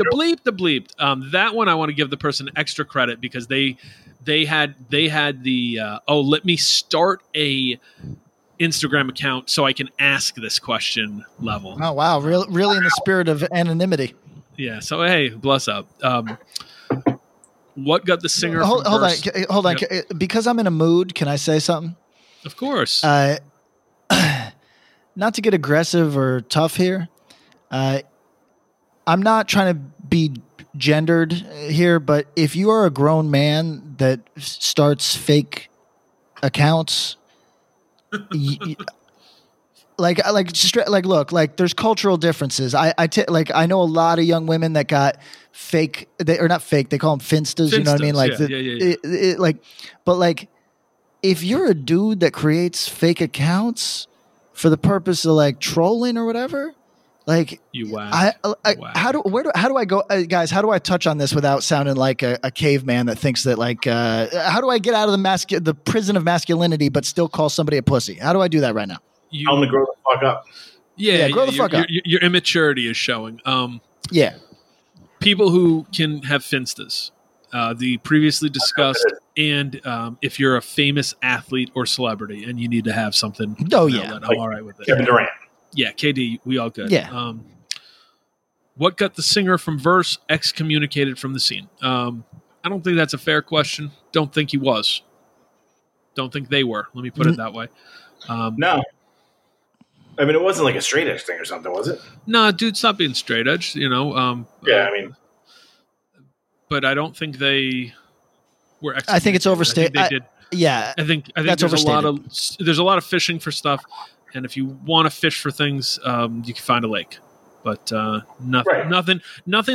That one I want to give the person extra credit because they had the let me start a Instagram account so I can ask this question level. Oh wow, really in the spirit of anonymity. Yeah. So hey, bless up. What got the singer? Hold on. Yep. Because I'm in a mood, can I say something? Of course. Not to get aggressive or tough here. I'm not trying to be gendered here, but if you are a grown man that starts fake accounts, there's cultural differences. I know a lot of young women that got fake, they, or not fake, they call them finstas. You know what I mean? But if you're a dude that creates fake accounts for the purpose of trolling or whatever, how do I touch on this without sounding like a caveman that thinks that how do I get out of the prison of masculinity but still call somebody a pussy? How do I do that right now? tell them to grow the fuck up. Yeah, grow the fuck up. Your immaturity is showing. Yeah. People who can have Finstas, the previously discussed, and if you're a famous athlete or celebrity and you need to have something. Oh, yeah. Like, I'm all right with it. Kevin Durant. Yeah, KD, we all good. Yeah. What got the singer from Verse excommunicated from the scene? I don't think that's a fair question. Don't think he was. Don't think they were. Let me put it that way. No. I mean, it wasn't like a straight edge thing or something, was it? No, dude, stop being straight edge, you know. Yeah, I mean. But I don't think they were excommunicated. I think it's overstated. Yeah. I think there's a lot of fishing for stuff. And if you want to fish for things, you can find a lake. But nothing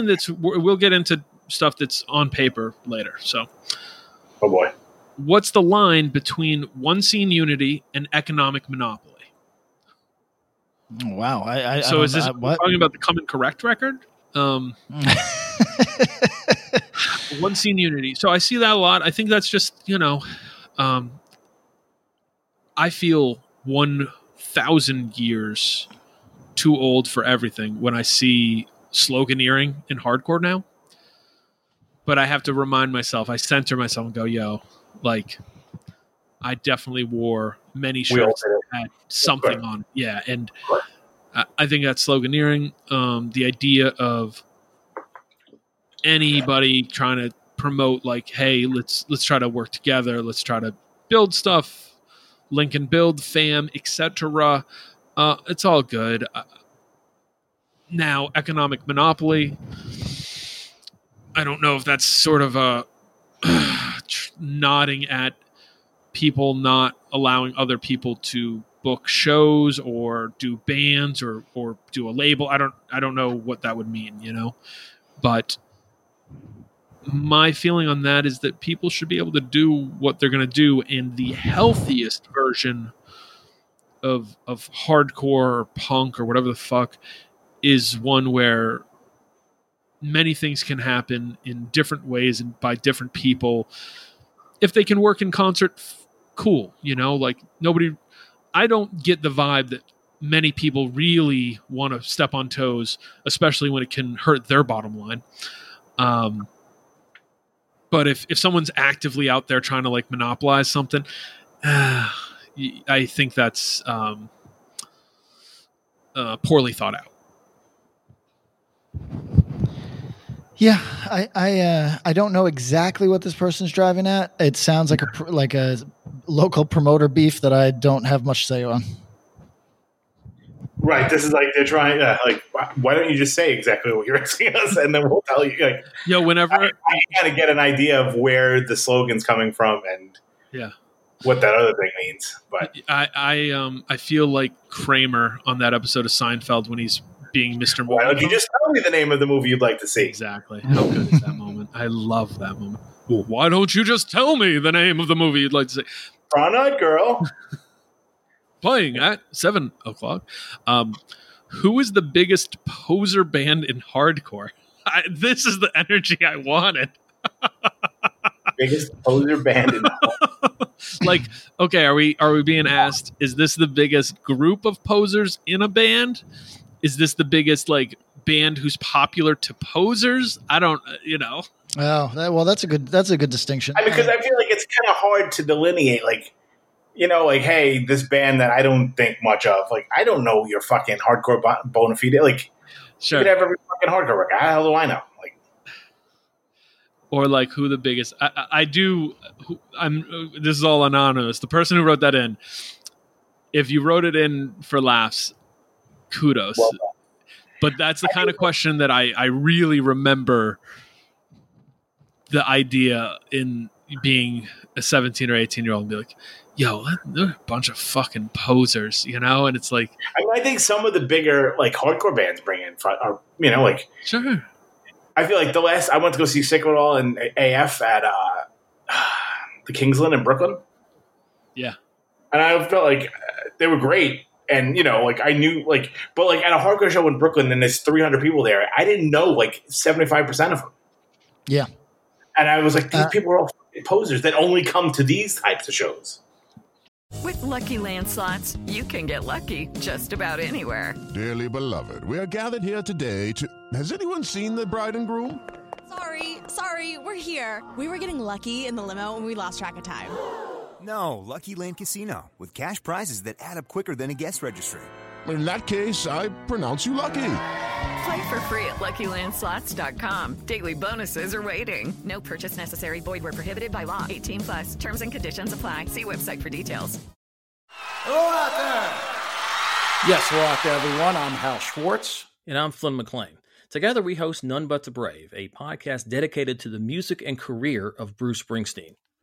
that's – we'll get into stuff that's on paper later. So, oh, boy. What's the line between one-scene unity and economic monopoly? Oh, wow. So is this – we're talking about the Come and Correct record? One-scene unity. So I see that a lot. I think that's just, you know, I feel 1,000 years – too old for everything when I see sloganeering in hardcore now, but I have to remind myself, I center myself and go, yo, like I definitely wore many shirts that had something on. Yeah. And I think that's sloganeering. The idea of anybody trying to promote like, hey, let's try to work together. Let's try to build stuff, link and build fam, etc. It's all good. Now, economic monopoly. I don't know if that's sort of a nodding at people not allowing other people to book shows or do bands or do a label. I don't know what that would mean, you know. But my feeling on that is that people should be able to do what they're going to do, and the healthiest version of hardcore or punk or whatever the fuck is one where many things can happen in different ways and by different people. If they can work in concert, cool. You know, like I don't get the vibe that many people really want to step on toes, especially when it can hurt their bottom line. But if someone's actively out there trying to like monopolize something, I think that's poorly thought out. Yeah, I don't know exactly what this person's driving at. It sounds like a local promoter beef that I don't have much say on. Right, this is like they're trying. Why don't you just say exactly what you're asking us, and then we'll tell you. Like, yo, whenever I kind of get an idea of where the slogan's coming from, and yeah. What that other thing means, but I feel like Kramer on that episode of Seinfeld when he's being Mr. Why don't you just tell me the name of the movie you'd like to see? Exactly. How good is that moment? I love that moment. Well, why don't you just tell me the name of the movie you'd like to see? Brown Eyed Girl. Playing at 7:00. Who is the biggest poser band in hardcore? This is the energy I wanted. Biggest poser band in hardcore. Like, okay, are we being asked, is this the biggest group of posers in a band? Is this the biggest like band who's popular to posers? I don't, you know. Oh, well, that's a good distinction. Because I feel like it's kind of hard to delineate, like, you know, like, hey, this band that I don't think much of, like, I don't know your fucking hardcore bona fide, like, sure. You could have every fucking hardcore record. How do I know? Like. Or like who the biggest? This is all anonymous. The person who wrote that in, if you wrote it in for laughs, kudos. Well, but that's the kind of question that I really remember the idea in being a 17 or 18-year-old and be like, yo, they're a bunch of fucking posers, you know? And it's like, I think some of the bigger like hardcore bands bring in front are, you know, like, sure. I feel like the last I went to go see Sick of It All and AF at the Kingsland in Brooklyn. Yeah, and I felt like they were great, and you know, like I knew, like, but like at a hardcore show in Brooklyn, and there's 300 people there. I didn't know like 75% of them. Yeah, and I was like, these people are all posers that only come to these types of shows. With Lucky Land Slots, you can get lucky just about anywhere. Dearly beloved, we are gathered here today to... Has anyone seen the bride and groom? Sorry, we're here. We were getting lucky in the limo and we lost track of time. No, Lucky Land Casino, with cash prizes that add up quicker than a guest registry. In that case, I pronounce you lucky. Play for free at LuckyLandSlots.com. Daily bonuses are waiting. No purchase necessary. Void where prohibited by law. 18 plus. Terms and conditions apply. See website for details. Hello out there. Yes, hello out there, everyone. I'm Hal Schwartz. And I'm Flynn McClain. Together we host None But the Brave, a podcast dedicated to the music and career of Bruce Springsteen.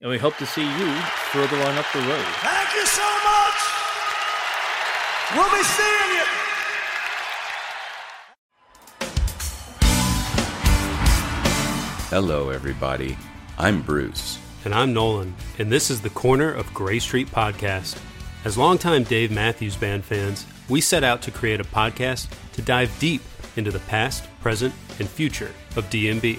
and we hope to see you further on up the road. Thank you so much. We'll be seeing you. Hello, everybody. I'm Bruce. And I'm Nolan. And this is the Corner of Gray Street podcast. As longtime Dave Matthews Band fans, we set out to create a podcast to dive deep into the past, present, and future of DMB.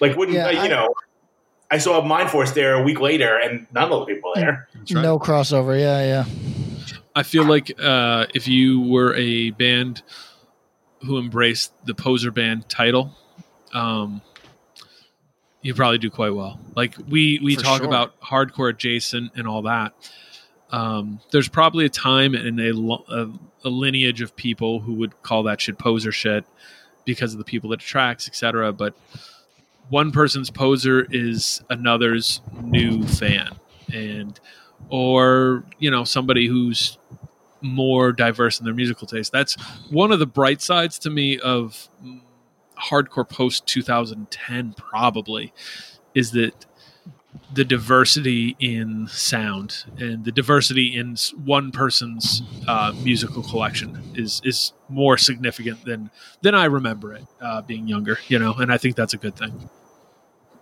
Like, wouldn't I saw Mindforce there a week later and none of the people there. Right. No crossover. Yeah. I feel like if you were a band who embraced the poser band title, you probably do quite well. Like we For talk sure. about hardcore adjacent and all that. There's probably a time and a lineage of people who would call that shit poser shit because of the people it attracts, etc. But one person's poser is another's new fan, or somebody who's more diverse in their musical taste. That's one of the bright sides to me of hardcore post 2010, probably, is that the diversity in sound and the diversity in one person's musical collection is more significant than I remember it being younger, and I think that's a good thing.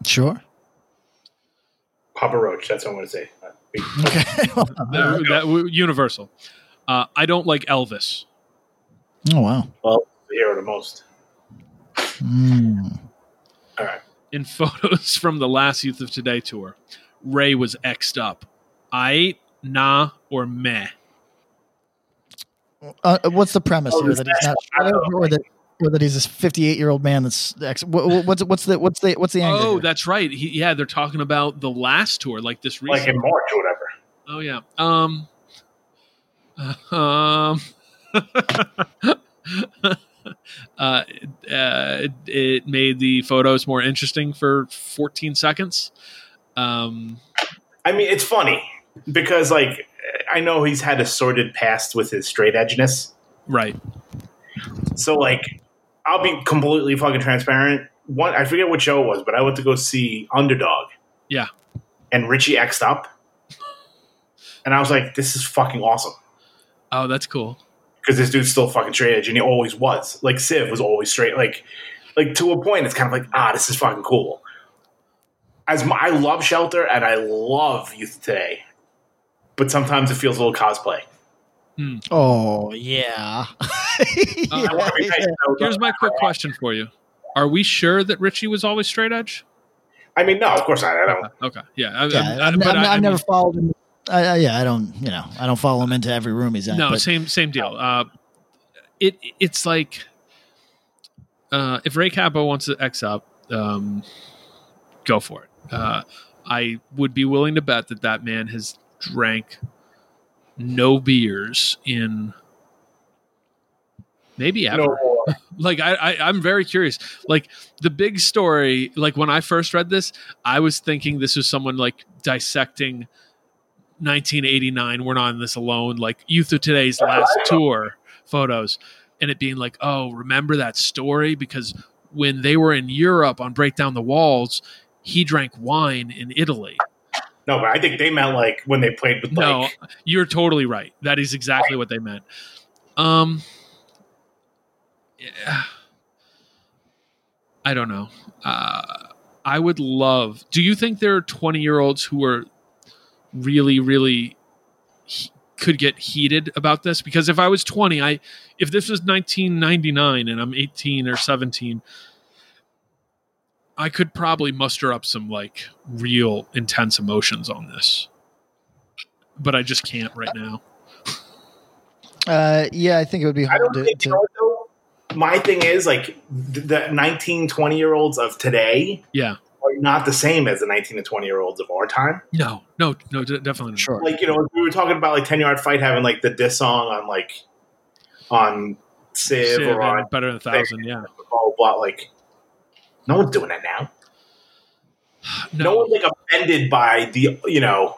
Sure. Papa Roach. That's what I want to say. Okay. that universal. I don't like Elvis. Oh, wow. Well, the hero the most. All right. In photos from the last Youth of Today tour, Ray was X'd up. I ain't, nah, or meh. What's the premise here? That he's not sure, or that he's a 58-year-old man that's X? What's the angle? Oh, here? That's right. They're talking about the last tour, like this recent, like in March or whatever. Oh yeah. It made the photos more interesting for 14 seconds. I mean, it's funny because, like, I know he's had a sordid past with his straight edgeness, right? So, like, I'll be completely fucking transparent. One, I forget what show it was, but I went to go see Underdog. Yeah, and Richie X'd up, and I was like, "This is fucking awesome." Oh, that's cool. Because this dude's still fucking straight edge, and he always was. Like, Civ was always straight. Like to a point, it's kind of like, this is fucking cool. I love Shelter, and I love Youth Today. But sometimes it feels a little cosplay. Hmm. Oh, yeah. Here's my quick question for you. Are we sure that Richie was always straight edge? I mean, no, of course not. I don't. Okay. Yeah. I've never followed him. I don't follow him into every room he's at. No, same deal. It's like if Ray Capo wants to X up, go for it. I would be willing to bet that man has drank no beers in maybe ever. No. Like, I'm very curious. Like, the big story, like, when I first read this, I was thinking this was someone, like, dissecting 1989, we're not in this alone, like, Youth of Today's last tour photos, and it being like, oh, remember that story? Because when they were in Europe on Break Down the Walls, he drank wine in Italy. No, but I think they meant, like, when they played with, like... No, you're totally right. That is exactly what they meant. Yeah. I don't know. I would love... Do you think there are 20-year-olds who are really, really... could get heated about this? Because if I was 20, if this was 1999 and I'm 18 or 17... I could probably muster up some, like, real intense emotions on this, but I just can't right now. Yeah, I think it would be hard My thing is, like, the 19, 20-year-olds of today are not the same as the 19 to 20-year-olds of our time. No, definitely not. Sure. Like, you know, we were talking about, like, 10-Yard Fight having, like, the diss song on, like, on Civ or on... Better Than 1,000, yeah. Blah, blah, like... No one's doing that now. No one's, like, offended by the, you know,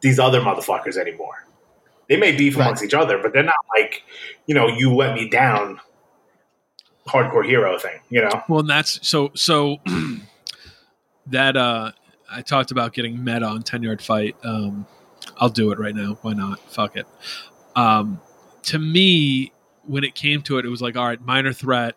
these other motherfuckers anymore. They may beef amongst each other, but they're not like, you know, you let me down, hardcore hero thing, you know? Well, and that's so that I talked about getting meta on 10-Yard Fight. I'll do it right now. Why not? Fuck it. To me, when it came to it, it was like, all right, Minor Threat,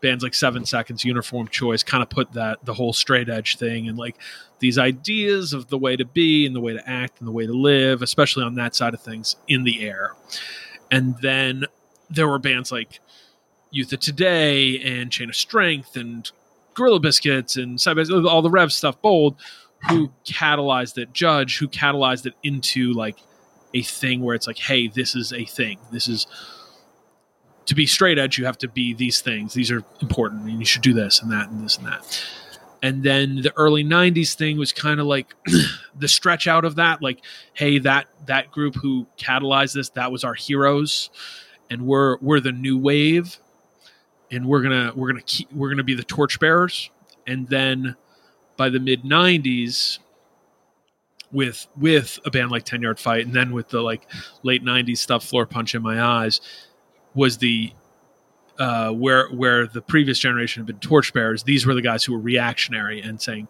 bands like 7 Seconds, Uniform Choice, kind of put the whole straight edge thing and, like, these ideas of the way to be and the way to act and the way to live, especially on that side of things, in the air. And then there were bands like Youth of Today and Chain of Strength and Gorilla Biscuits and all the Rev stuff, Bold, who catalyzed it, Judge, who catalyzed it into, like, a thing where it's like, hey, this is a thing. This is... To be straight edge, you have to be these things. These are important, and you should do this and that and this and that. And then the early 90s thing was kind of like the stretch out of that. Like, hey, that group who catalyzed this, that was our heroes, and we're the new wave, and we're gonna be the torchbearers. And then by the mid 90s, with a band like 10-Yard Fight, and then with the, like, late 90s stuff, Floor Punch in My Eyes. Was the where the previous generation had been torchbearers? These were the guys who were reactionary and saying,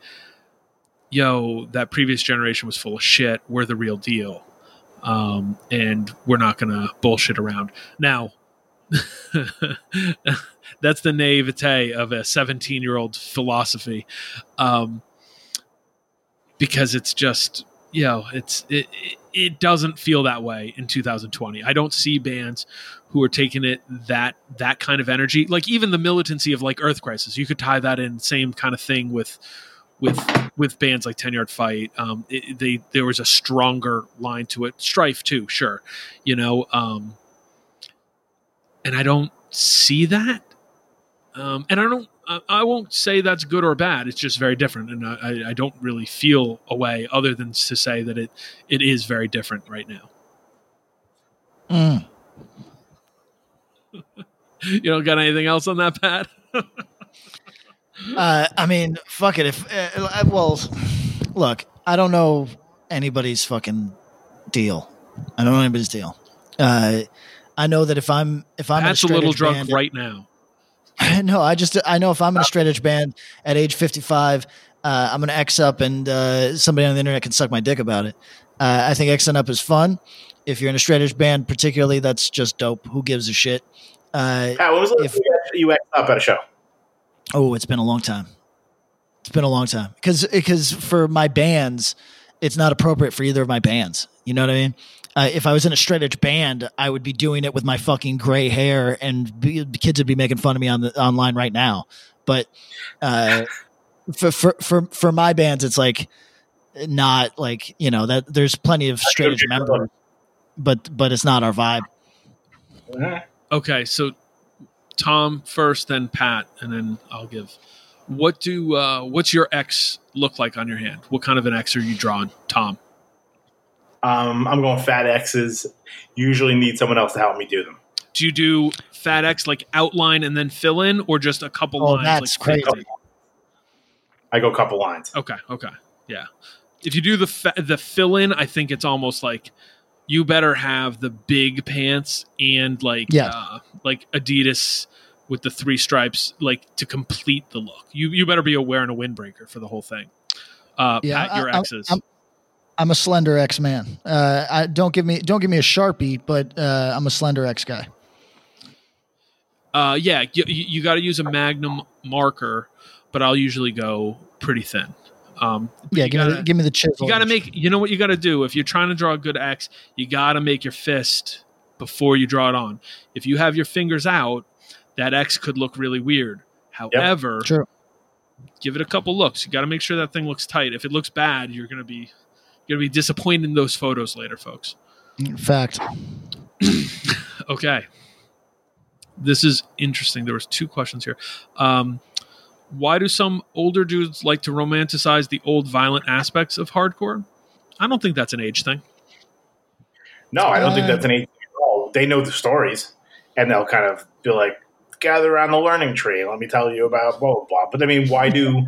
"Yo, that previous generation was full of shit. We're the real deal, and we're not gonna bullshit around." Now, that's the naivete of a 17-year-old philosophy, because it's just, you know, it doesn't feel that way in 2020. I don't see bands who are taking it that kind of energy. Like, even the militancy of, like, Earth Crisis, you could tie that in, same kind of thing with bands like 10-Yard Fight. There was a stronger line to it. Strife too, sure, you know. And I don't see that. And I don't. I won't say that's good or bad. It's just very different, and I don't really feel a way other than to say that it is very different right now. You don't got anything else on that, Pat? I mean, fuck it. If well, look, I don't know anybody's fucking deal. I don't know anybody's deal. I know that if I'm Pat's a little drunk band, right now. No, I know if I'm in a straight edge band at age 55, I'm going to X up, and somebody on the internet can suck my dick about it. I think Xing up is fun. If you're in a straight edge band, particularly, that's just dope. Who gives a shit? What was the last time you X up at a show? Oh, it's been a long time. It's been a long time because for my bands, it's not appropriate for either of my bands. You know what I mean? If I was in a straight edge band, I would be doing it with my fucking gray hair, and kids would be making fun of me online right now. But for my bands, it's like not like, you know, that there's plenty of straight edge members, but it's not our vibe. Okay, so Tom first, then Pat, and then I'll give. What's your X look like on your hand? What kind of an X are you drawing, Tom? I'm going fat X's. Usually need someone else to help me do them. Do you do fat X like outline and then fill in, or just a couple lines? That's like crazy. I go a couple lines. Okay. Yeah. If you do the fill in, I think it's almost like you better have the big pants and like Adidas with the 3 stripes, like to complete the look. You better be wearing a windbreaker for the whole thing. Pat your X's. I'm a slender X man. Don't give me a Sharpie, but I'm a slender X guy. You got to use a Magnum marker, but I'll usually go pretty thin. Give me the chisel. You got to what you got to do if you're trying to draw a good X. You got to make your fist before you draw it on. If you have your fingers out, that X could look really weird. However, give it a couple looks. You got to make sure that thing looks tight. If it looks bad, you're going to be disappointed in those photos later, folks. In fact. Okay. This is interesting. There was 2 questions here. Why do some older dudes like to romanticize the old violent aspects of hardcore? I don't think that's an age thing. No, I don't think that's an age thing at all. They know the stories, and they'll kind of be like, gather around the learning tree. Let me tell you about blah, blah, blah. But, I mean, why do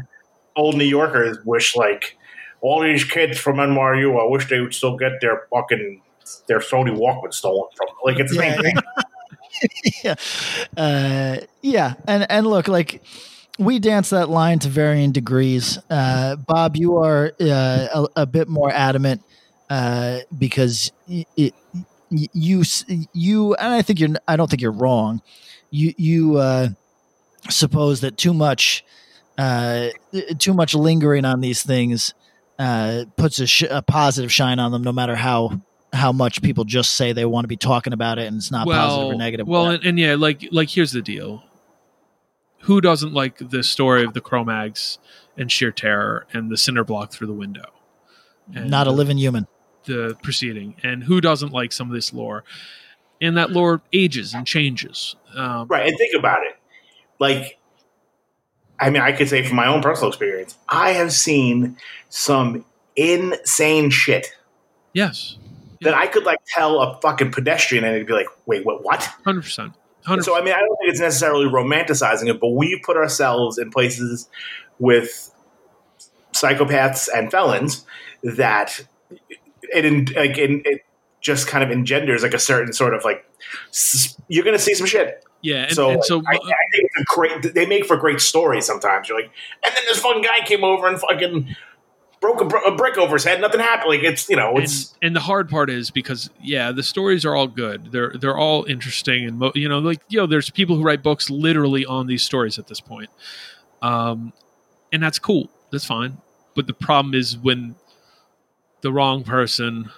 old New Yorkers wish, like, all these kids from NYU, I wish they would still get their Sony Walkman stolen from them. Like, it's the same thing. And look, like, we dance that line to varying degrees. Bob, you are a bit more adamant because you and I don't think you're wrong. You suppose that too much lingering on these things puts a positive shine on them, no matter how much people just say they want to be talking about it, and it's not positive or negative. Well, like here's the deal. Who doesn't like the story of the Cro-Mags and Sheer Terror and the cinder block through the window? And not a living human. The proceeding. And who doesn't like some of this lore? And that lore ages and changes. Right. And think about it. Like, I mean, I could say from my own personal experience, I have seen some insane shit. Yes. That I could, like, tell a fucking pedestrian and it'd be like, wait, what? 100%. 100%. So, I mean, I don't think it's necessarily romanticizing it, but we put ourselves in places with psychopaths and felons that it just kind of engenders, like, a certain sort of, like, you're going to see some shit. Yeah. I think it's they make for great stories sometimes. You're like, and then this fucking guy came over and fucking broke a brick over his head. Nothing happened. Like, it's, you know, it's. And the hard part is because, the stories are all good. They're all interesting. And, there's people who write books literally on these stories at this point. And that's cool. That's fine. But the problem is when the wrong person,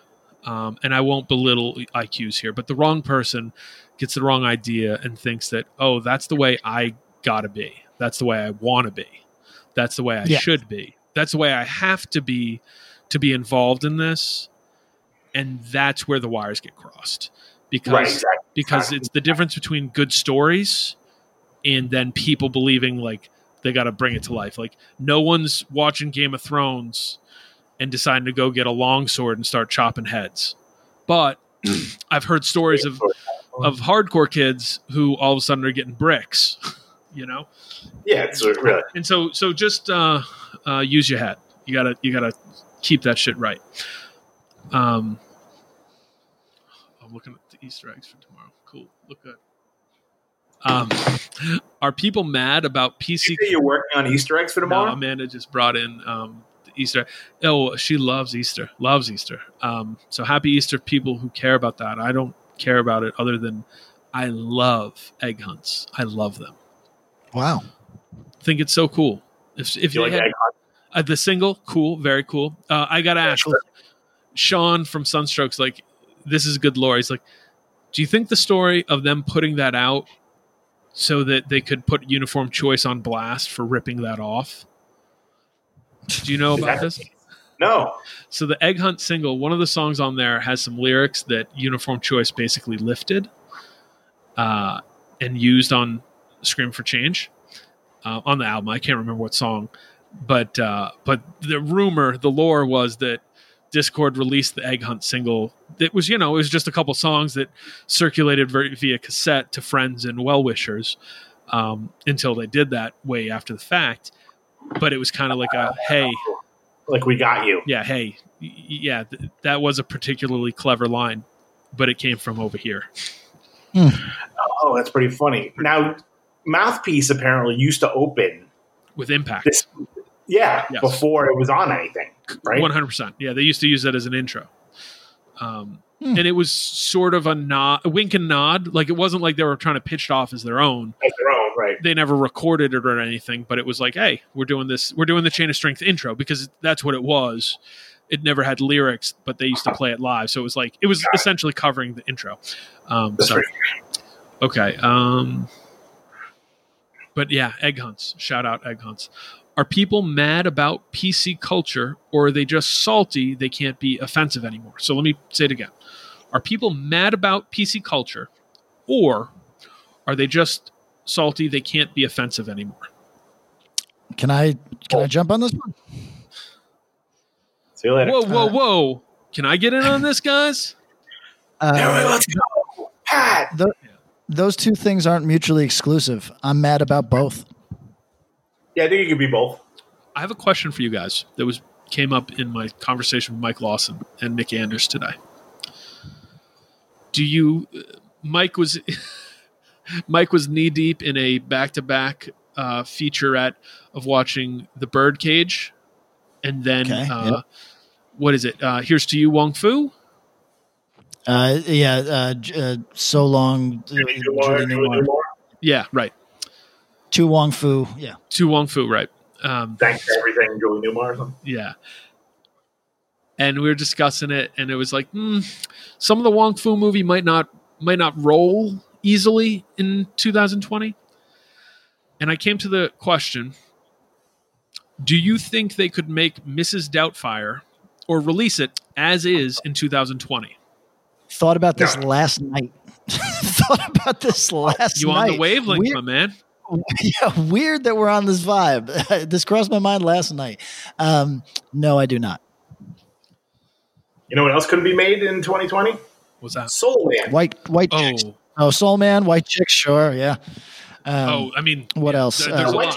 and I won't belittle IQs here, but the wrong person gets the wrong idea and thinks that, oh, that's the way I gotta be. That's the way I want to be. That's the way I should be. That's the way I have to be involved in this. And that's where the wires get crossed because it's the difference between good stories and then people believing like they got to bring it to life. Like no one's watching Game of Thrones and deciding to go get a longsword and start chopping heads. But I've heard stories of hardcore kids who all of a sudden are getting bricks, you know? Yeah. It's really. And so just, use your hat. You gotta keep that shit right. I'm looking at the Easter eggs for tomorrow. Cool, look good. Are people mad about PC? You're working on Easter eggs for tomorrow? No, Amanda just brought in the Easter. Oh, she loves Easter. So happy Easter, people who care about that. I don't care about it other than I love egg hunts. I love them. Wow, I think it's so cool. If you like egg hunt. The single, cool, very cool. I got to ask Sean from Sunstroke's like, this is good lore. He's like, do you think the story of them putting that out so that they could put Uniform Choice on blast for ripping that off? Do you know about this? No. So the Egg Hunt single, one of the songs on there has some lyrics that Uniform Choice basically lifted and used on Scream for Change on the album. I can't remember what song. But the rumor, the lore was that Discord released the Egg Hunt single. It was, you know, it was just a couple songs that circulated via cassette to friends and well-wishers until they did that way after the fact. But it was kind of like a, hey. Like, we got you. Yeah, hey. Yeah, that was a particularly clever line, but it came from over here. Hmm. Oh, that's pretty funny. Now, Mouthpiece apparently used to open with Impact. Yes. Before it was on anything, right? 100%. Yeah, they used to use that as an intro. And it was sort of a wink and nod. Like, it wasn't like they were trying to pitch it off as their own. As their own, right. They never recorded it or anything, but it was like, hey, we're doing this. We're doing the Chain of Strength intro, because that's what it was. It never had lyrics, but they used to play it live. So it was like, it was essentially covering the intro. Okay. But yeah, Egg Hunts. Shout out Egg Hunts. Are people mad about PC culture, or are they just salty they can't be offensive anymore? So let me say it again. Are people mad about PC culture, or are they just salty they can't be offensive anymore? Can I jump on this one? See you later. Whoa. Can I get in on this, guys? Let's go. Those two things aren't mutually exclusive. I'm mad about both. Yeah, I think it could be both. I have a question for you guys that came up in my conversation with Mike Lawson and Nick Anders today. Mike was knee deep in a back-to-back featurette of watching The Birdcage, and then what is it? Here's to You, Wong Fu. So long. Yeah, right. To Wong Fu. Yeah. To Wong Fu, right. Thanks for everything, Julie Newmar. Yeah. And we were discussing it, and it was like, some of the Wong Fu movie might not roll easily in 2020. And I came to the question, do you think they could make Mrs. Doubtfire or release it as is in 2020? Thought about this last night. You on the wavelength, my man. Yeah, weird that we're on this vibe. This crossed my mind last night. No, I do not. You know what else couldn't be made in 2020? What's that? Soul Man. White chicks. Oh, Soul Man, white chicks, sure, yeah. What else? There's a lot.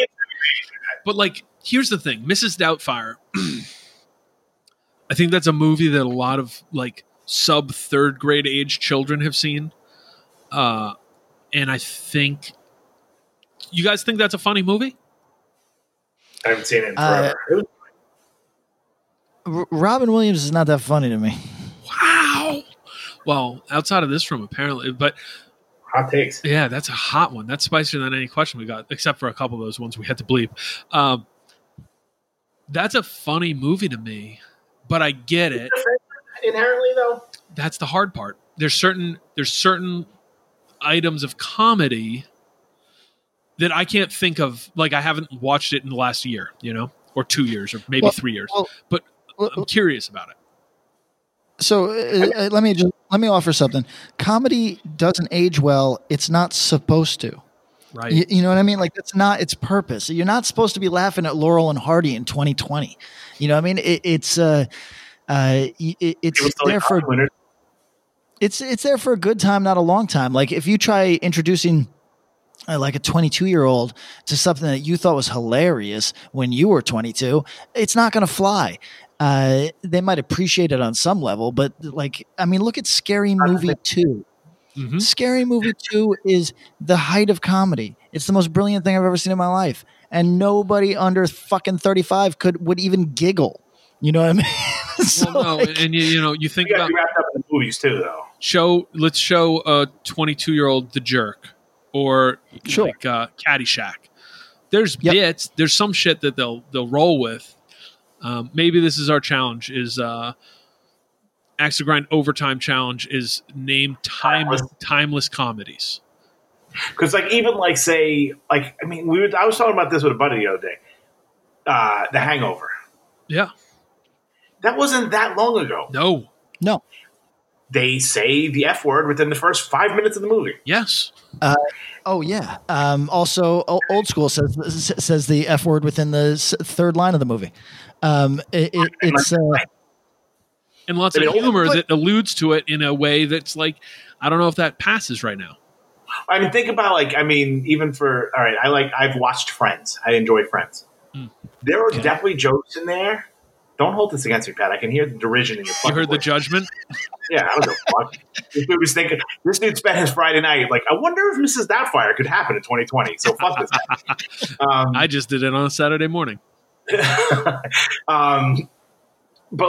But like, here's the thing. Mrs. Doubtfire. I think that's a movie that a lot of like sub third grade age children have seen. And I think, you guys think that's a funny movie? I haven't seen it in forever. Robin Williams is not that funny to me. Wow. Well, outside of this room, apparently, but hot takes. Yeah, that's a hot one. That's spicier than any question we got, except for a couple of those ones we had to bleep. That's a funny movie to me, but I get it. Inherently, though, that's the hard part. There's certain items of comedy that I can't think of. Like, I haven't watched it in the last year, you know, or 2 years, or maybe 3 years. But I'm curious about it. So let me offer something. Comedy doesn't age well. It's not supposed to. Right. You know what I mean? Like, that's not its purpose. You're not supposed to be laughing at Laurel and Hardy in 2020. You know what I mean? It's there for a, it's there for a good time, not a long time. Like, if you try introducing like a 22-year-old to something that you thought was hilarious when you were 22, it's not going to fly. They might appreciate it on some level, but like, I mean, look at Scary Movie 2. Mm-hmm. Scary Movie 2 is the height of comedy. It's the most brilliant thing I've ever seen in my life, and nobody under fucking 35 would even giggle. You know what I mean? So, well, no, like, and you know, you think about wrapped up in the movies too, though. Let's show a 22-year-old The Jerk, or sure, like Caddyshack. There's bits. There's some shit that they'll roll with. Maybe this is our challenge. Is Axe to Grind overtime challenge is name timeless comedies. Because like, even like, say, like, I mean, I was talking about this with a buddy the other day. The Hangover. Yeah. That wasn't that long ago. No. They say the F word within the first 5 minutes of the movie. Yes. Yeah. Also, Old School says the F word within the third line of the movie. It's and lots of humor that alludes to it in a way that's like, I don't know if that passes right now. I mean, think about I've watched Friends. I enjoy Friends. There are definitely jokes in there. Don't hold this against me, Pat. I can hear the derision in your fucking voice. You heard the judgment? Yeah, I don't know. Fuck. This dude was thinking, this dude spent his Friday night like, I wonder if Mrs. Doubtfire could happen in 2020. So fuck this guy. I just did it on a Saturday morning. But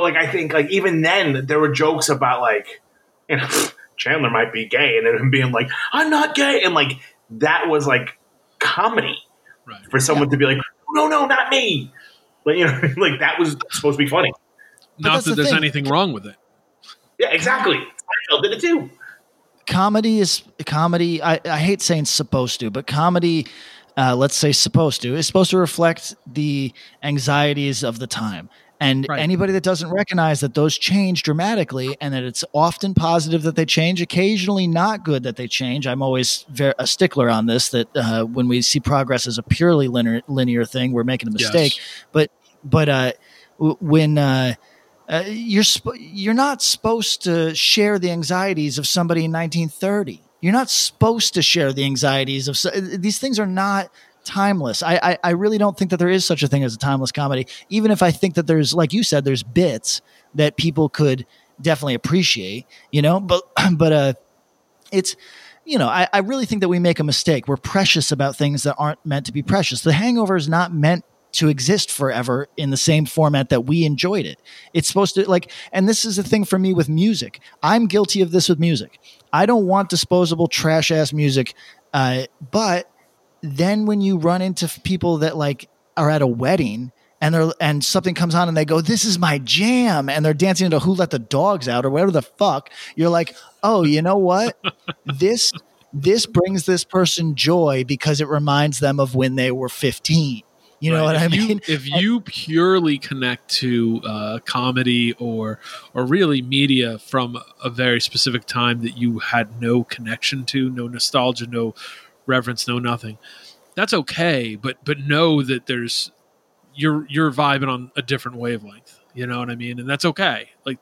like, I think like even then there were jokes about like, you know, Chandler might be gay, and him being like, I'm not gay. And like, that was like comedy for someone to be like, no, not me. But, you know, like that was supposed to be funny. Not that there's anything wrong with it. Yeah, exactly. Seinfeld did it too. Comedy is comedy. I hate saying supposed to, but comedy, let's say supposed to, is supposed to reflect the anxieties of the time. And anybody that doesn't recognize that those change dramatically, and that it's often positive that they change, occasionally not good that they change. I'm always a stickler on this, that when we see progress as a purely linear thing, we're making a mistake. Yes. But when you're not supposed to share the anxieties of somebody in 1930. You're not supposed to share the anxieties of these things are not timeless. I really don't think that there is such a thing as a timeless comedy, even if I think that there's, like you said, there's bits that people could definitely appreciate, you know, but it's, you know, I really think that we make a mistake. We're precious about things that aren't meant to be precious. The Hangover is not meant to exist forever in the same format that we enjoyed it. It's supposed to, like, and this is the thing for me with music. I'm guilty of this with music. I don't want disposable trash ass music, but then when you run into people that like are at a wedding and something comes on and they go, this is my jam, and they're dancing into Who Let the Dogs Out or whatever the fuck, you're like, oh, you know what? This brings this person joy because it reminds them of when they were 15. You know what I mean? If you purely connect to comedy or really media from a very specific time that you had no connection to, no nostalgia, no reference, no nothing, that's okay, but know that there's you're vibing on a different wavelength, you know what I mean? And that's okay. Like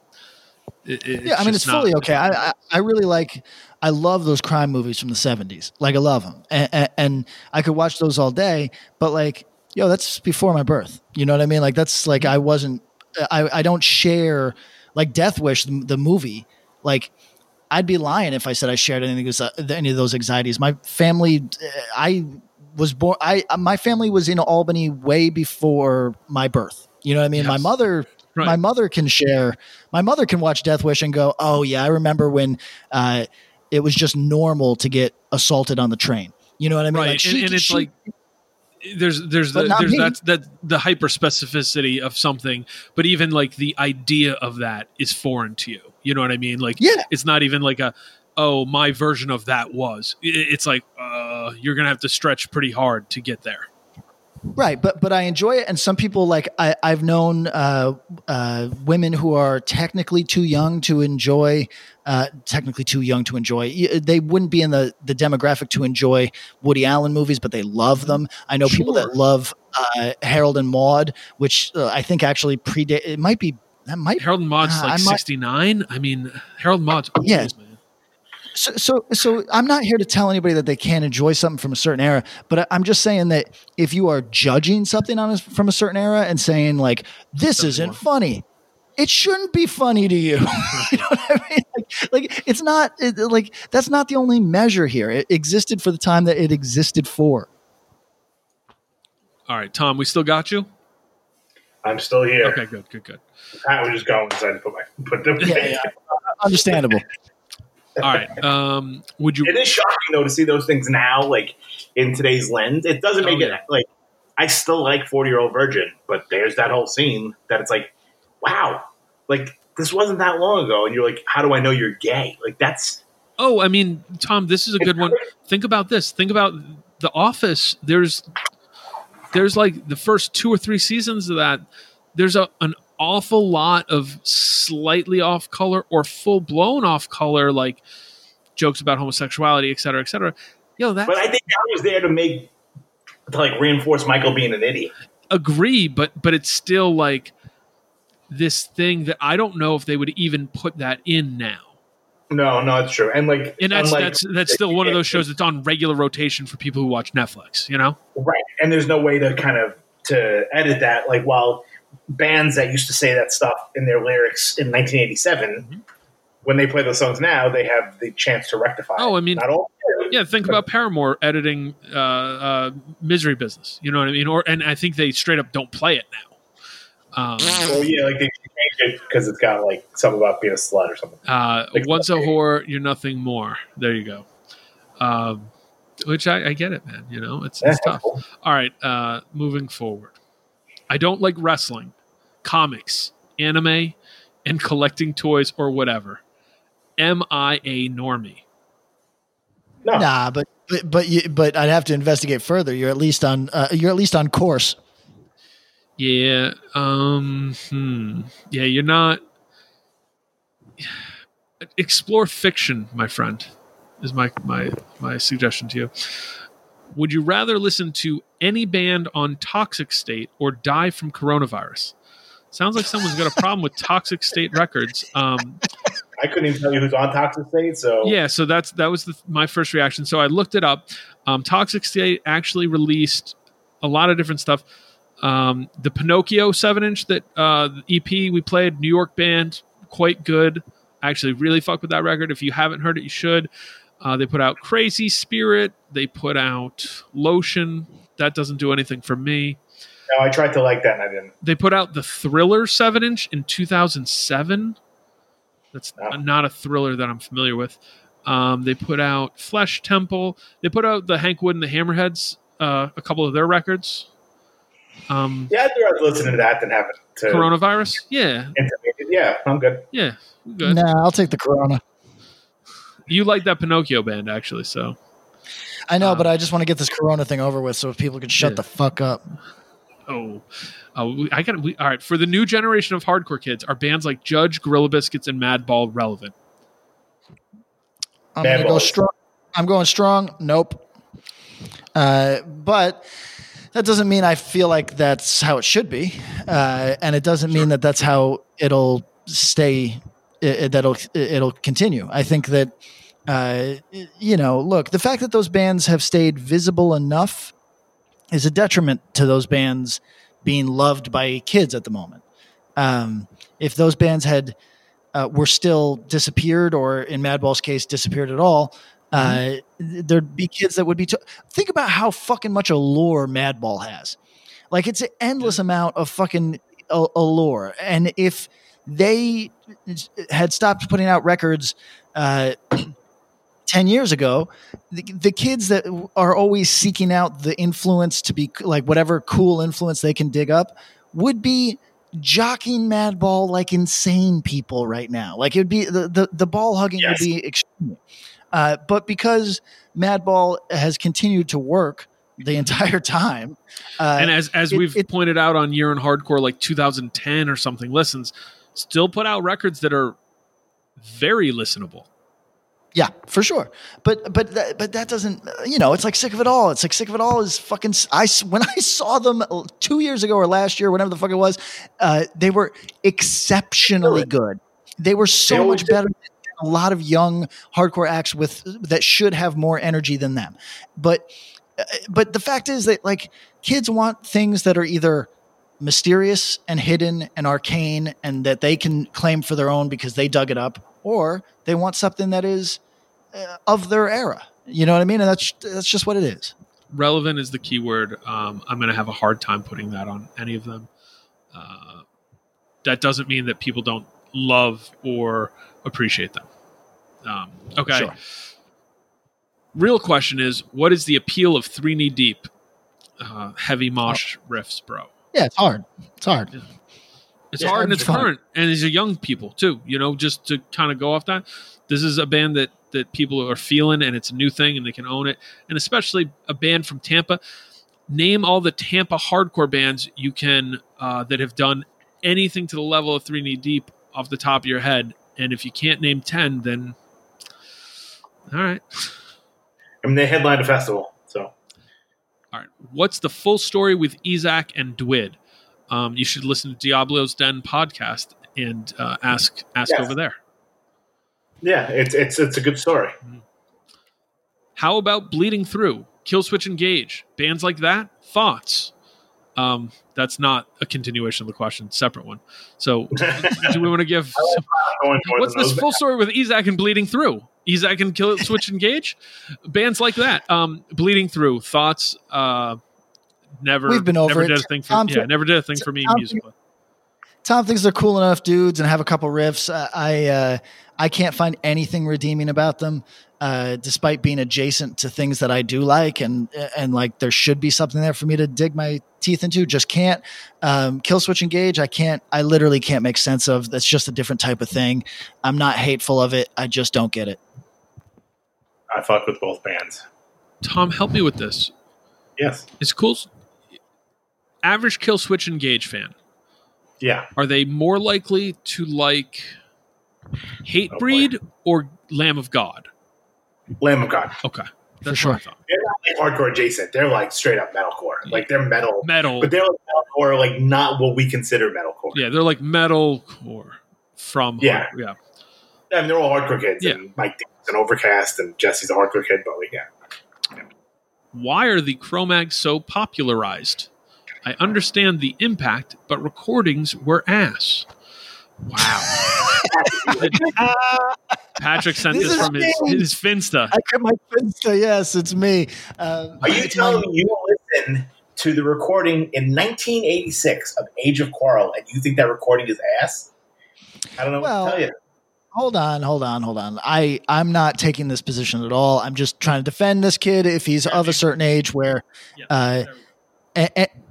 it's fully okay. I really like, I love those crime movies from the 70s. Like I love them, and I could watch those all day, but like, yo, that's before my birth, you know what I mean? Like that's like, I don't share like Death Wish the movie. Like I'd be lying if I said I shared any of those anxieties. My family, my family was in Albany way before my birth. You know what I mean? Yes. My mother can watch Death Wish and go, oh yeah, I remember when it was just normal to get assaulted on the train. You know what I mean? Right. Like, there's the hyper specificity of something, but even like the idea of that is foreign to you. You know what I mean? Like, yeah. It's not even like my version of that was. It's like, you're going to have to stretch pretty hard to get there. Right. But I enjoy it. And some people, like, I've known women who are technically too young to enjoy. They wouldn't be in the demographic to enjoy Woody Allen movies, but they love them. I know people that love Harold and Maude, which I think actually predates. It might be. That might Harold and Maude's like 69. I mean, Harold and Maude's old, yeah. Man. So I'm not here to tell anybody that they can't enjoy something from a certain era, but I'm just saying that if you are judging something from a certain era and saying like, this isn't funny, it shouldn't be funny to you. You know what I mean? Like it's not like, that's not the only measure here. It existed for the time that it existed for. All right, Tom, we still got you? I'm still here. Okay, good. I was just going because I had to put them. Yeah. Understandable. All right. Would you? It is shocking though to see those things now, like in today's lens. It doesn't make it like I still like 40-Year-Old Virgin, but there's that whole scene that it's like, wow, like this wasn't that long ago, and you're like, how do I know you're gay? Like that's. Oh, I mean, Tom, this is a good one. Think about this. Think about The Office. There's like the first 2 or 3 seasons of that. There's an awful lot of slightly off color or full blown off color, like jokes about homosexuality, et cetera, et cetera. Yo, but I think that was there to reinforce Michael being an idiot. Agree, but it's still like this thing that I don't know if they would even put that in now. No, it's true. And that's still one of those shows that's on regular rotation for people who watch Netflix, you know? Right. And there's no way to to edit that. Like, while bands that used to say that stuff in their lyrics in 1987, mm-hmm. when they play those songs now, they have the chance to rectify. Oh, I mean, not all. Yeah, think about Paramore editing Misery Business. You know what I mean? And I think they straight up don't play it now. They changed it because it's got like something about being a slut or something. Once a whore, you're nothing more. There you go. Which I get it, man. You know, it's tough. Cool. All right, moving forward. I don't like wrestling, comics, anime, and collecting toys or whatever. Am I a normie? No. Nah, but I'd have to investigate further. You're at least on course. Yeah. Yeah, you're not. Explore fiction, my friend, is my suggestion to you. Would you rather listen to any band on Toxic State or die from coronavirus? Sounds like someone's got a problem with Toxic State Records. I couldn't even tell you who's on Toxic State. So yeah, so that was my first reaction. So I looked it up. Toxic State actually released a lot of different stuff. The Pinocchio 7-inch that EP we played, New York band, quite good. I actually really fuck with that record. If you haven't heard it, you should. They put out Crazy Spirit. They put out Lotion. That doesn't do anything for me. No, I tried to like that and I didn't. They put out the Thriller 7-inch in 2007. That's not a Thriller that I'm familiar with. They put out Flesh Temple. They put out the Hank Wood and the Hammerheads, a couple of their records. I'd rather listen to that than having to coronavirus. Yeah. Yeah, I'm good. Yeah, I'm good. Nah, I'll take the Corona. You like that Pinocchio band, actually, so. I know, but I just want to get this Corona thing over with so people can shut the fuck up. Oh, all right. For the new generation of hardcore kids, are bands like Judge, Gorilla Biscuits, and Madball relevant? I'm going to go strong. I'm going strong. Nope. But that doesn't mean I feel like that's how it should be. And it doesn't mean that that's how it'll stay. It'll continue. I think that, look, the fact that those bands have stayed visible enough is a detriment to those bands being loved by kids at the moment. If those bands had were still disappeared, or in Madball's case, disappeared at all, there'd be kids that would be. Think about how fucking much allure Madball has. Like, it's an endless amount of fucking allure. And if they had stopped putting out records 10 years ago, the kids that are always seeking out the influence to be like whatever cool influence they can dig up would be jockeying Madball like insane people right now. Like, it would be the ball hugging would be extreme. But because Madball has continued to work the entire time. And as we've pointed out on Year in Hardcore, like 2010 or something, listens still put out records that are very listenable. Yeah, for sure. But that doesn't, it's like Sick of It All. It's like Sick of It All is fucking, when I saw them 2 years ago or last year, whatever the fuck it was, they were exceptionally good. They were so much better than a lot of young hardcore acts that should have more energy than them. But the fact is that, like, kids want things that are either mysterious and hidden and arcane and that they can claim for their own because they dug it up, or they want something that is of their era. You know what I mean? And that's just what it is. Relevant is the key word. I'm going to have a hard time putting that on any of them. That doesn't mean that people don't love or appreciate them. Okay. Sure. Real question is, what is the appeal of Three Knee Deep? Heavy mosh riffs, bro. Yeah, it's hard. Yeah. It's hard and it's current, and these are young people too. Just to kind of go off that, this is a band that people are feeling, and it's a new thing, and they can own it. And especially a band from Tampa. Name all the Tampa hardcore bands you can that have done anything to the level of Three Knee Deep off the top of your head. And if you can't name 10, then all right. I mean, they headlined a festival, so all right. What's the full story with Isaac and Dwid? you should listen to Diablo's Den podcast and ask over there. Yeah, it's a good story. How about Bleeding Through, Killswitch Engage, bands like that? Thoughts? That's not a continuation of the question, separate one. So do we want to give... what's this full story with Ezak and Bleeding Through? Ezak and Killswitch Engage? Bands like that. Bleeding Through, Thoughts, never did a thing for me musically. Tom thinks they're cool enough dudes and have a couple riffs. I can't find anything redeeming about them, despite being adjacent to things that I do like, and like there should be something there for me to dig my teeth into. Just can't. Killswitch Engage, I literally can't make sense of. That's just a different type of thing. I'm not hateful of it. I just don't get it. I fuck with both bands. Tom, help me with this. Yes. It's cool. Average Killswitch Engage fan. Yeah. Are they more likely to like Hatebreed or Lamb of God? Lamb of God. Okay. That's for sure. They're not like hardcore adjacent. They're like straight up metalcore. Yeah. Like they're metal. Metal. But they're like metalcore, like not what we consider metalcore. Yeah, they're like metalcore from hardcore. Yeah. Yeah. I mean, they're all hardcore kids. Yeah. And Mike Davis and Overcast, and Jesse's a hardcore kid, but like, yeah. Why are the Cro-Mags so popularized? I understand the impact, but recordings were ass. Wow. Patrick sent this from his Finsta. I got my Finsta, yes, it's me. Are you telling me you listen to the recording in 1986 of Age of Quarrel and you think that recording is ass? I don't know what to tell you. Hold on. I'm not taking this position at all. I'm just trying to defend this kid if he's of a certain age where...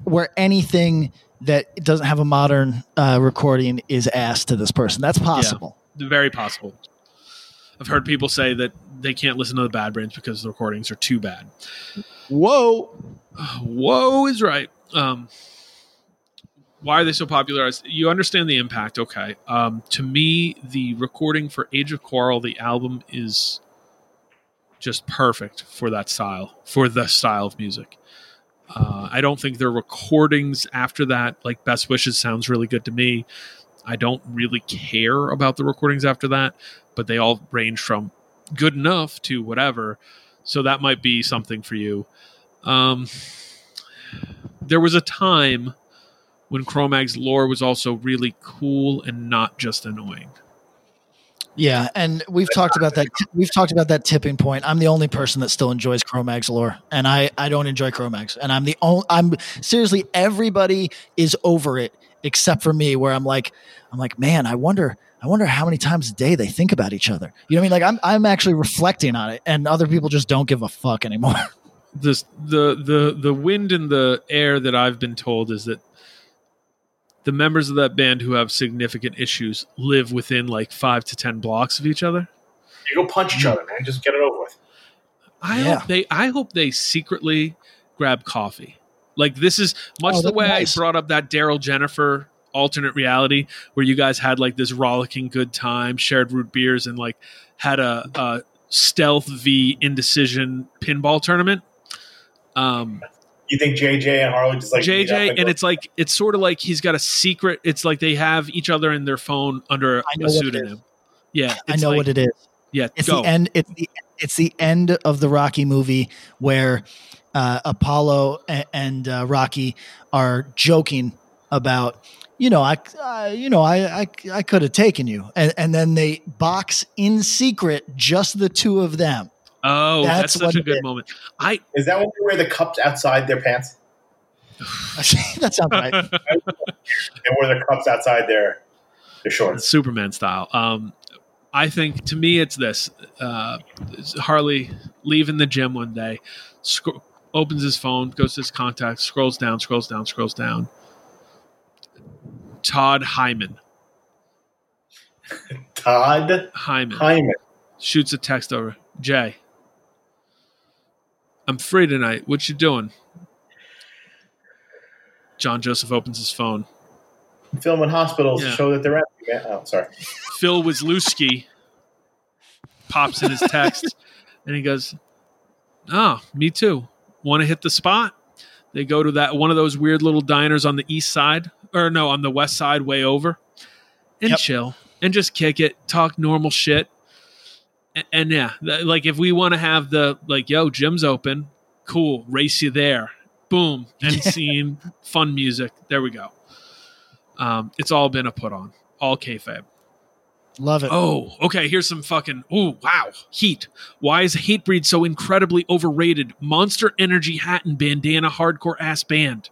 where anything that doesn't have a modern recording is asked to this person. That's possible. Yeah, very possible. I've heard people say that they can't listen to the Bad Brains because the recordings are too bad. Whoa is right. Why are they so popularized? You understand the impact. Okay. To me, the recording for Age of Quarrel, the album, is just perfect for that style, for the style of music. I don't think their recordings after that, like Best Wishes sounds really good to me. I don't really care about the recordings after that, but they all range from good enough to whatever. So that might be something for you. There was a time when Cro-Mag's lore was also really cool and not just annoying. Yeah, and we've talked about that tipping point. I'm the only person that still enjoys Cro-Mag's lore, and I don't enjoy Cro-Mag's. And I'm seriously, everybody is over it except for me, where I'm like, man, I wonder how many times a day they think about each other. You know what I mean? Like I'm actually reflecting on it, and other people just don't give a fuck anymore. The wind in the air that I've been told is that the members of that band who have significant issues live within like 5 to 10 blocks of each other. You go punch each other, man. Just get it over with. I hope they secretly grab coffee. Like this is much the way nice. I brought up that Daryl Jennifer alternate reality where you guys had like this rollicking good time, shared root beers, and like had a stealth v indecision pinball tournament. You think JJ and Harley just like JJ, and it's like it's sort of like he's got a secret. It's like they have each other in their phone under a pseudonym. Yeah, I know what it is. Yeah, it's the end. It's the end of the Rocky movie where Apollo and Rocky are joking about, I could have taken you, and then they box in secret, just the two of them. Oh, that's such a good moment. Is that when they wear the cups outside their pants? That sounds right. They wear the cups outside their shorts. Superman style. I think, to me, it's this. Harley leaving the gym one day, opens his phone, goes to his contacts, scrolls down. Todd Hyman. Shoots a text over. Jay, I'm free tonight. What you doing? John Joseph opens his phone. Filming hospitals to show that they're empty. Yeah. Oh, sorry. Phil Wisluski pops in his text, and he goes, "Oh, me too. Want to hit the spot?" They go to that one of those weird little diners on the east side, or no, on the west side way over, and chill and just kick it, talk normal shit. And yeah, like if we want to have the like, yo, gym's open, cool, race you there. Boom, end scene, fun music. There we go. It's all been a put on, all kayfabe. Love it. Oh, okay. Here's some fucking, ooh, wow. Heat. Why is Hate Breed so incredibly overrated? Monster energy hat and bandana hardcore ass band.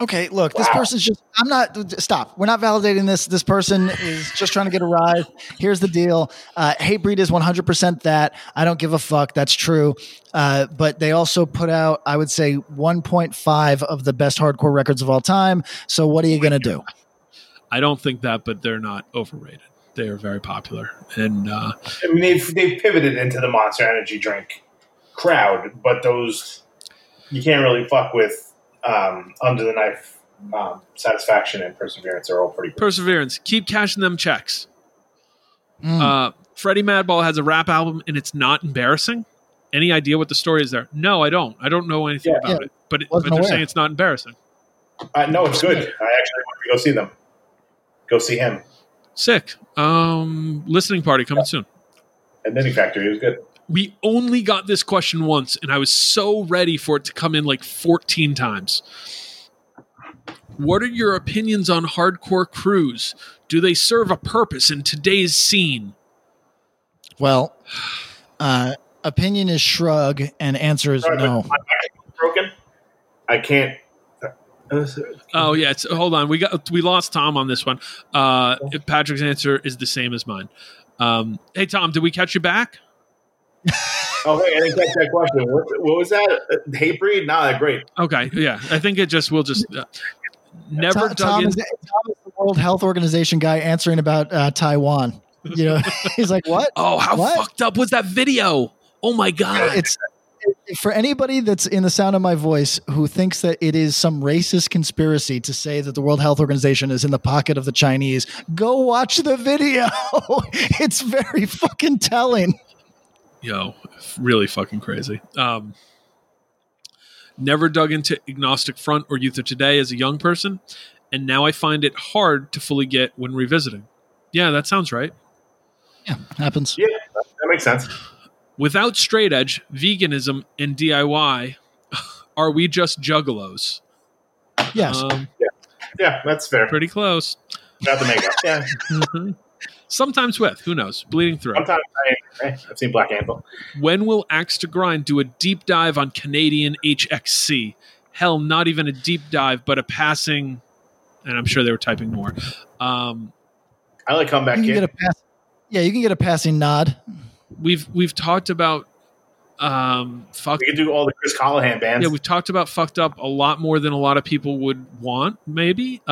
Okay, look, this person's just, I'm not, stop. We're not validating this. This person is just trying to get a rise. Here's the deal. Hate Breed is 100% that. I don't give a fuck. That's true. But they also put out, I would say, 1.5 of the best hardcore records of all time. So what are you going to do? I don't think that, but they're not overrated. They are very popular, and I mean they've pivoted into the Monster Energy drink crowd, but those you can't really fuck with. Under the Knife, Satisfaction, and Perseverance are all pretty good. Perseverance, keep cashing them checks. Freddie Madball has a rap album, and it's not embarrassing. Any idea what the story is there? No, I don't. I don't know anything about it. But they're saying it's not embarrassing. No, it's good. I actually want to go see them. Go see him. Sick. Listening party coming soon. And Knitting Factory was good. We only got this question once, and I was so ready for it to come in like 14 times. What are your opinions on hardcore crews? Do they serve a purpose in today's scene? Well, opinion is shrug, and answer is no. My microphone's broken. I can't. Oh yeah, hold on. We lost Tom on this one. Patrick's answer is the same as mine. Hey Tom, did we catch you back? Oh, hey, I didn't catch that question. What was that? Hate Breed? Nah, great. Okay, yeah. I think it just, we'll just never Tom, dug in. Tom is the World Health Organization guy answering about Taiwan. You know, he's like, what? Oh, how fucked up was that video? Oh my God. It's for anybody that's in the sound of my voice who thinks that it is some racist conspiracy to say that the World Health Organization is in the pocket of the Chinese, go watch the video. It's very fucking telling. Yo, really fucking crazy. Never dug into Agnostic Front or Youth of Today as a young person, and now I find it hard to fully get when revisiting. Yeah, that sounds right. Yeah, happens. Yeah, that makes sense. Without straight edge, veganism, and DIY, are we just juggalos? Yes. Yeah, that's fair. Pretty close. Without the makeup. Yeah. Mm-hmm. Sometimes with, who knows, bleeding through. Sometimes I've seen Black Anvil. When will Axe to Grind do a deep dive on Canadian HXC? Hell, not even a deep dive, but a passing, and I'm sure they were typing more. I like Comeback Kid. Yeah, you can get a passing nod. We've talked about we could do all the Chris Callahan bands. Yeah, we've talked about Fucked Up a lot more than a lot of people would want, maybe.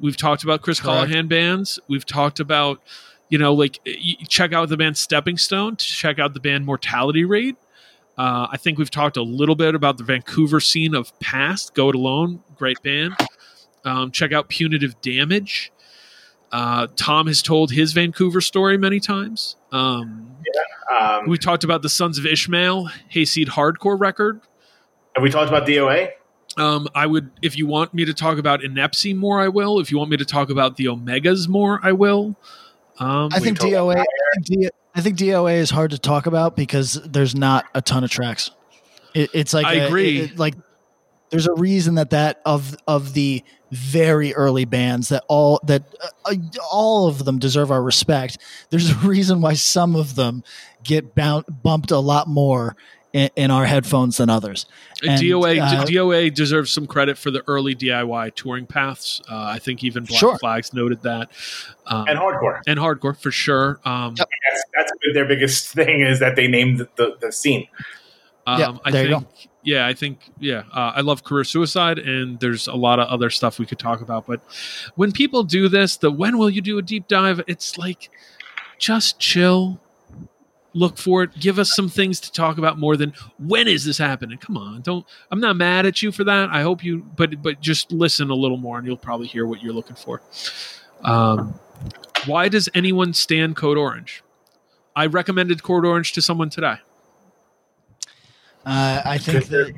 We've talked about Chris Callahan bands. We've talked about, you know, like check out the band Stepping Stone, check out the band Mortality Raid. I think we've talked a little bit about the Vancouver scene of past. Go It Alone, great band. Check out Punitive Damage. Tom has told his Vancouver story many times. We talked about the Sons of Ishmael, Hayseed Hardcore record. Have we talked about DOA? I would, if you want me to talk about Inepsy more, I will. If you want me to talk about the Omegas more, I will. I think DOA is hard to talk about because there's not a ton of tracks. It's like I agree. Like there's a reason that of the very early bands that all of them deserve our respect. There's a reason why some of them get bumped a lot more in our headphones than others. And, DOA deserves some credit for the early DIY touring paths. I think even Black Flags noted that. And Hardcore. And Hardcore, for sure. That's their biggest thing is that they named the scene. I love Career Suicide, and there's a lot of other stuff we could talk about. But when people do this, when will you do a deep dive? It's like, just chill. Look for it. Give us some things to talk about more than when is this happening? Come on, don't. I'm not mad at you for that. I hope you, but just listen a little more, and you'll probably hear what you're looking for. Why does anyone stand Code Orange? I recommended Code Orange to someone today. I think that.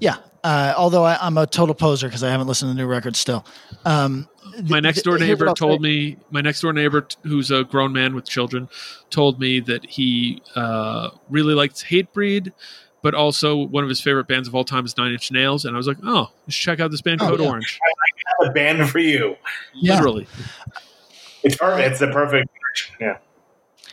Yeah. Although I'm a total poser because I haven't listened to the new records still. My next door neighbor told me, my next door neighbor who's a grown man with children told me that he really likes Hatebreed, but also one of his favorite bands of all time is Nine Inch Nails. And I was like, oh, let's check out this band Code Orange. I have a band for you. Yeah. Literally. It's perfect. It's the perfect. Yeah.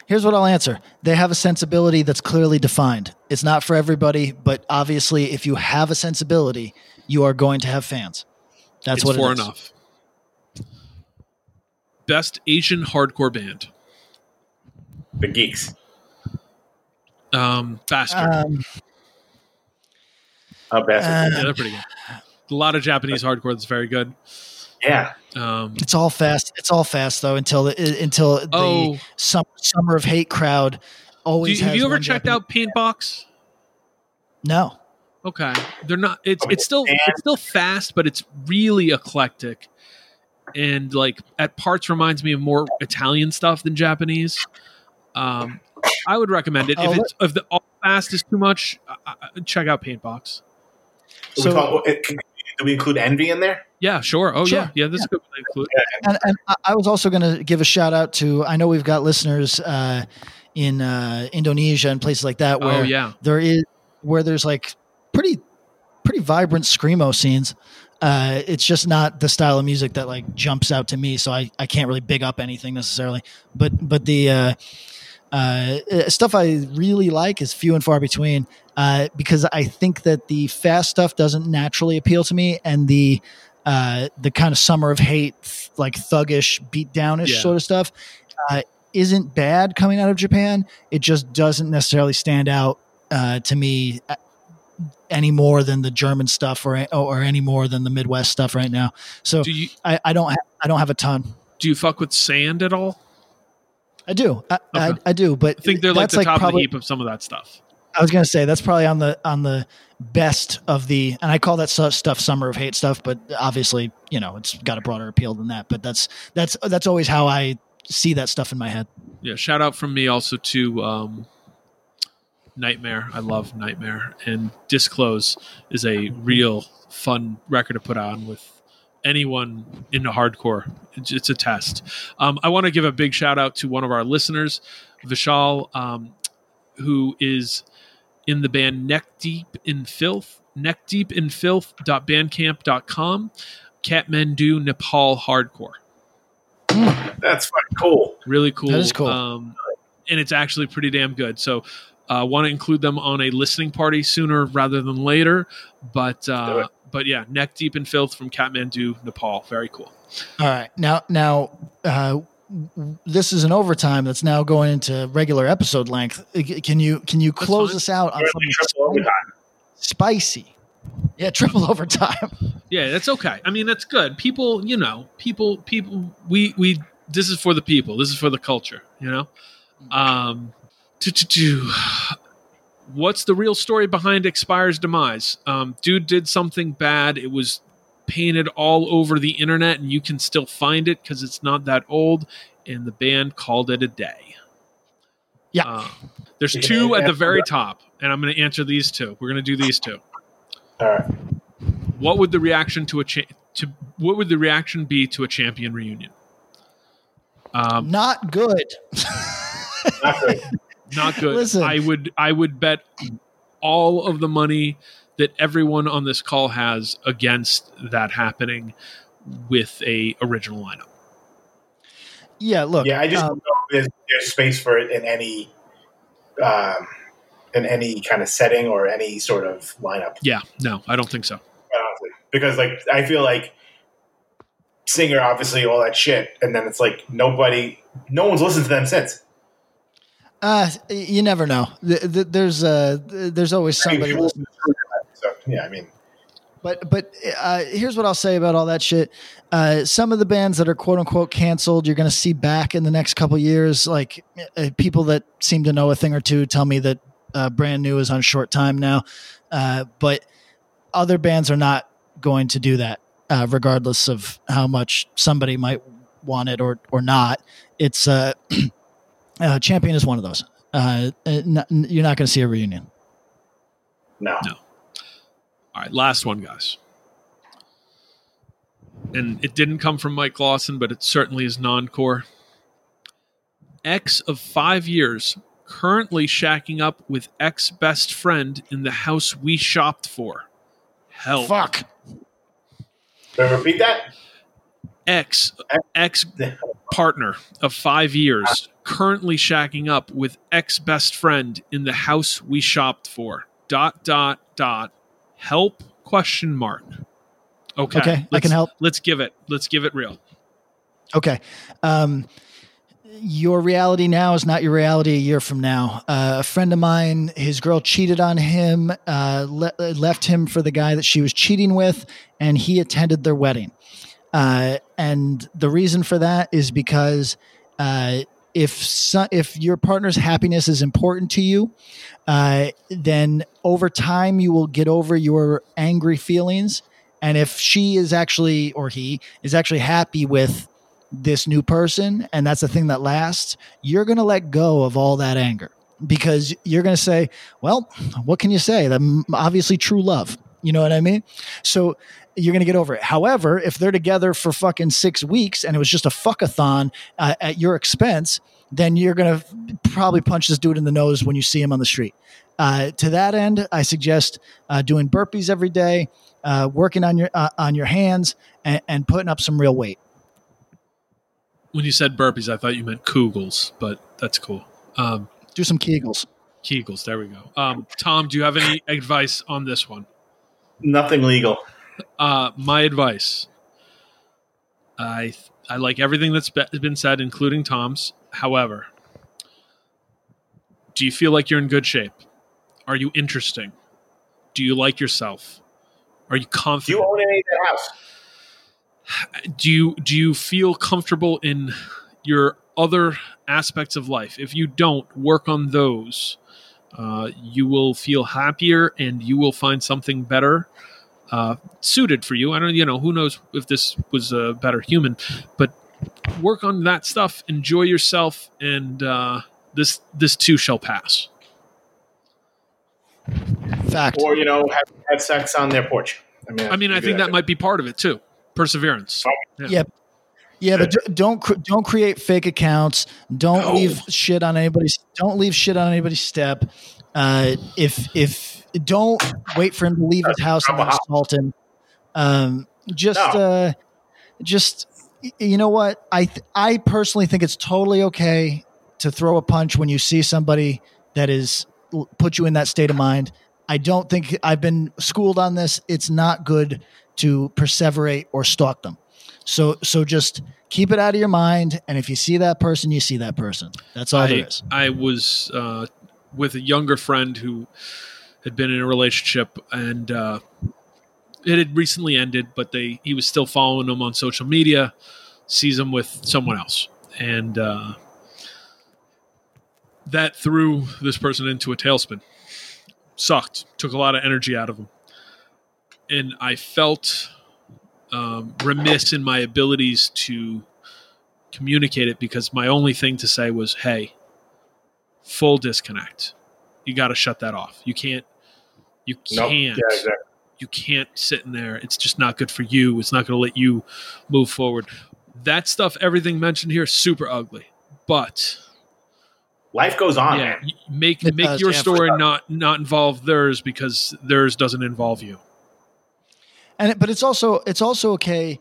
Here's what I'll answer. They have a sensibility that's clearly defined. It's not for everybody, but obviously if you have a sensibility, you are going to have fans. That's what it is. It's far enough. Best Asian hardcore band. The Geeks. Bastard. Bastard. Yeah, they're pretty good. A lot of Japanese hardcore that's very good. Yeah. It's all fast. It's all fast though until the Summer of Hate crowd always has. Have you ever checked out Paintbox? No. Okay. They're not it's still fast, but it's really eclectic. And like at parts reminds me of more Italian stuff than Japanese. I would recommend it. If the all fast is too much, check out Paintbox. So do we include Envy in there? Yeah, sure. Oh, sure. Yeah. This is good. And I was also going to give a shout out to, I know we've got listeners in Indonesia and places like that where there's like pretty vibrant screamo scenes. It's just not the style of music that like jumps out to me, so I can't really big up anything necessarily. But the stuff I really like is few and far between because I think that the fast stuff doesn't naturally appeal to me, and the kind of Summer of Hate, like thuggish, beatdownish sort of stuff isn't bad coming out of Japan. It just doesn't necessarily stand out to me any more than the German stuff or any more than the Midwest stuff right now. So I don't have a ton. Do you fuck with Sand at all? I do. I do, but I think they're like the top of the heap of some of that stuff. I was going to say that's probably on the best of the, and I call that stuff Summer of Hate stuff, but obviously, you know, it's got a broader appeal than that, but that's always how I see that stuff in my head. Yeah. Shout out from me also to, Nightmare. I love Nightmare, and Disclose is a real fun record to put on with anyone into hardcore. It's a test. I want to give a big shout out to one of our listeners, Vishal, who is in the band Neck Deep in Filth, neckdeepinfilth.bandcamp.com, Kathmandu, Nepal hardcore. That's cool. Really cool. That is cool. And it's actually pretty damn good. So want to include them on a listening party sooner rather than later. But yeah, Neck Deep in Filth from Kathmandu, Nepal. Very cool. All right. Now, this is an overtime that's now going into regular episode length. Can you close us out on something spicy? Yeah, triple overtime. Yeah, that's okay. I mean, that's good. People, you know, people. We. This is for the people. This is for the culture. You know. What's the real story behind Expire's demise? Dude did something bad. It was painted all over the internet, and you can still find it because it's not that old, and the band called it a day. Yeah. There's two at the very top, and I'm going to answer these two. We're going to do these two. All right. What would the reaction be to a Champion reunion? Not good. Not good. Not good. Listen. I would bet all of the money that everyone on this call has against that happening with a original lineup. Yeah, look. Yeah, I just don't know if there's space for it in any kind of setting or any sort of lineup. Yeah, no, I don't think so. Because like I feel like Singer obviously all that shit, and then it's like no one's listened to them since. You never know. There's always somebody. Yeah, I mean, but here's what I'll say about all that shit. Some of the bands that are quote unquote canceled, you're going to see back in the next couple years. Like people that seem to know a thing or two tell me that Brand New is on Short Time now, but other bands are not going to do that, regardless of how much somebody might want it or not. It's Champion is one of those. You're not going to see a reunion. No. All right, last one, guys. And it didn't come from Mike Clausen, but it certainly is non-core. Ex of 5 years, currently shacking up with ex best friend in the house we shopped for. Hell, fuck. Can I repeat that? Ex partner of 5 years, currently shacking up with ex best friend in the house we shopped for. ... Help? ? Okay, I can help. Let's give it real. Okay. Your reality now is not your reality a year from now. A friend of mine, his girl cheated on him, left him for the guy that she was cheating with, and he attended their wedding. And the reason for that is because if your partner's happiness is important to you, then over time you will get over your angry feelings. And if she is actually, or he is actually happy with this new person, and that's the thing that lasts, you're going to let go of all that anger because you're going to say, well, what can you say? That obviously true love. You know what I mean? So you're going to get over it. However, if they're together for fucking 6 weeks and it was just a fuckathon at your expense, then you're going to probably punch this dude in the nose when you see him on the street. To that end, I suggest doing burpees every day, working on your hands, and putting up some real weight. When you said burpees, I thought you meant Kegels, but that's cool. Do some Kegels. Kegels, there we go. Tom, do you have any advice on this one? Nothing legal. My advice. I like everything that's been said, including Tom's. However, do you feel like you're in good shape? Are you interesting? Do you like yourself? Are you confident? Do you own any of that house? Do you feel comfortable in your other aspects of life? If you don't, work on those. You will feel happier and you will find something better suited for you. I don't, who knows if this was a better human, but work on that stuff. Enjoy yourself, and this too shall pass. Fact. Or have sex on their porch. I think that might be part of it too. Perseverance. Yeah. Yep. Yeah, but don't create fake accounts. Don't leave shit on anybody's. Don't leave shit on anybody's step. If don't wait for him to leave his house and assault him. You know what? I personally think it's totally okay to throw a punch when you see somebody that is put you in that state of mind. I don't think I've been schooled on this. It's not good to perseverate or stalk them. So just keep it out of your mind, and if you see that person, you see that person. That's all there is. I was with a younger friend who had been in a relationship, and it had recently ended, but he was still following them on social media, sees them with someone else. And that threw this person into a tailspin. Sucked. Took a lot of energy out of him. And I felt remiss in my abilities to communicate it because my only thing to say was, hey, full disconnect. You got to shut that off. You can't. Yeah, exactly. You can't sit in there. It's just not good for you. It's not going to let you move forward. That stuff, everything mentioned here, super ugly, but life goes on. Yeah, man. Make your story not involve theirs because theirs doesn't involve you. But it's also okay.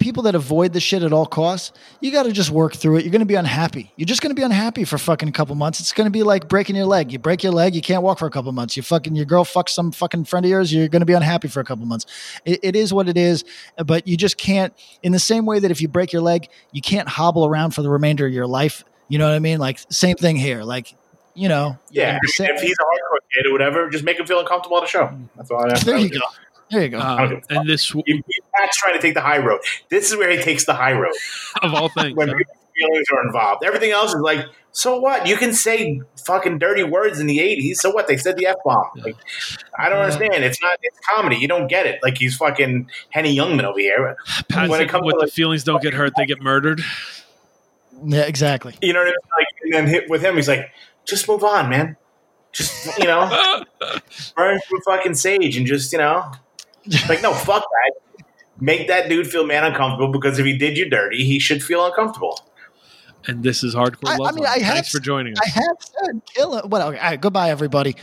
People that avoid the shit at all costs, you got to just work through it. You're going to be unhappy. You're just going to be unhappy for fucking a couple months. It's going to be like breaking your leg. You break your leg, you can't walk for a couple months. Your girl fucks some fucking friend of yours. You're going to be unhappy for a couple months. It is what it is, but you just can't, in the same way that if you break your leg, you can't hobble around for the remainder of your life. You know what I mean? Like same thing here. Like, yeah. If he's a hardcore kid or whatever, just make him feel uncomfortable at a show. That's all I have. There you go. And this, Pat's trying to take the high road. This is where he takes the high road of all things. When people's feelings are involved, everything else is like, so what? You can say fucking dirty words in the '80s. So what? They said the f-bomb. Yeah. Like, I don't understand. It's comedy. You don't get it. Like he's fucking Henny Youngman over here. Pat's when it comes to the feelings don't get hurt, they get murdered. Yeah, exactly. You know what I mean? Like, and then with him, he's like, just move on, man. Just, you know, burn through fucking sage and just, you know, like, no, fuck that. Make that dude feel man uncomfortable, because if he did you dirty, he should feel uncomfortable. And this is Hardcore Love. I mean, thanks for joining us. I have said kill him. Well, okay, all right, goodbye, everybody.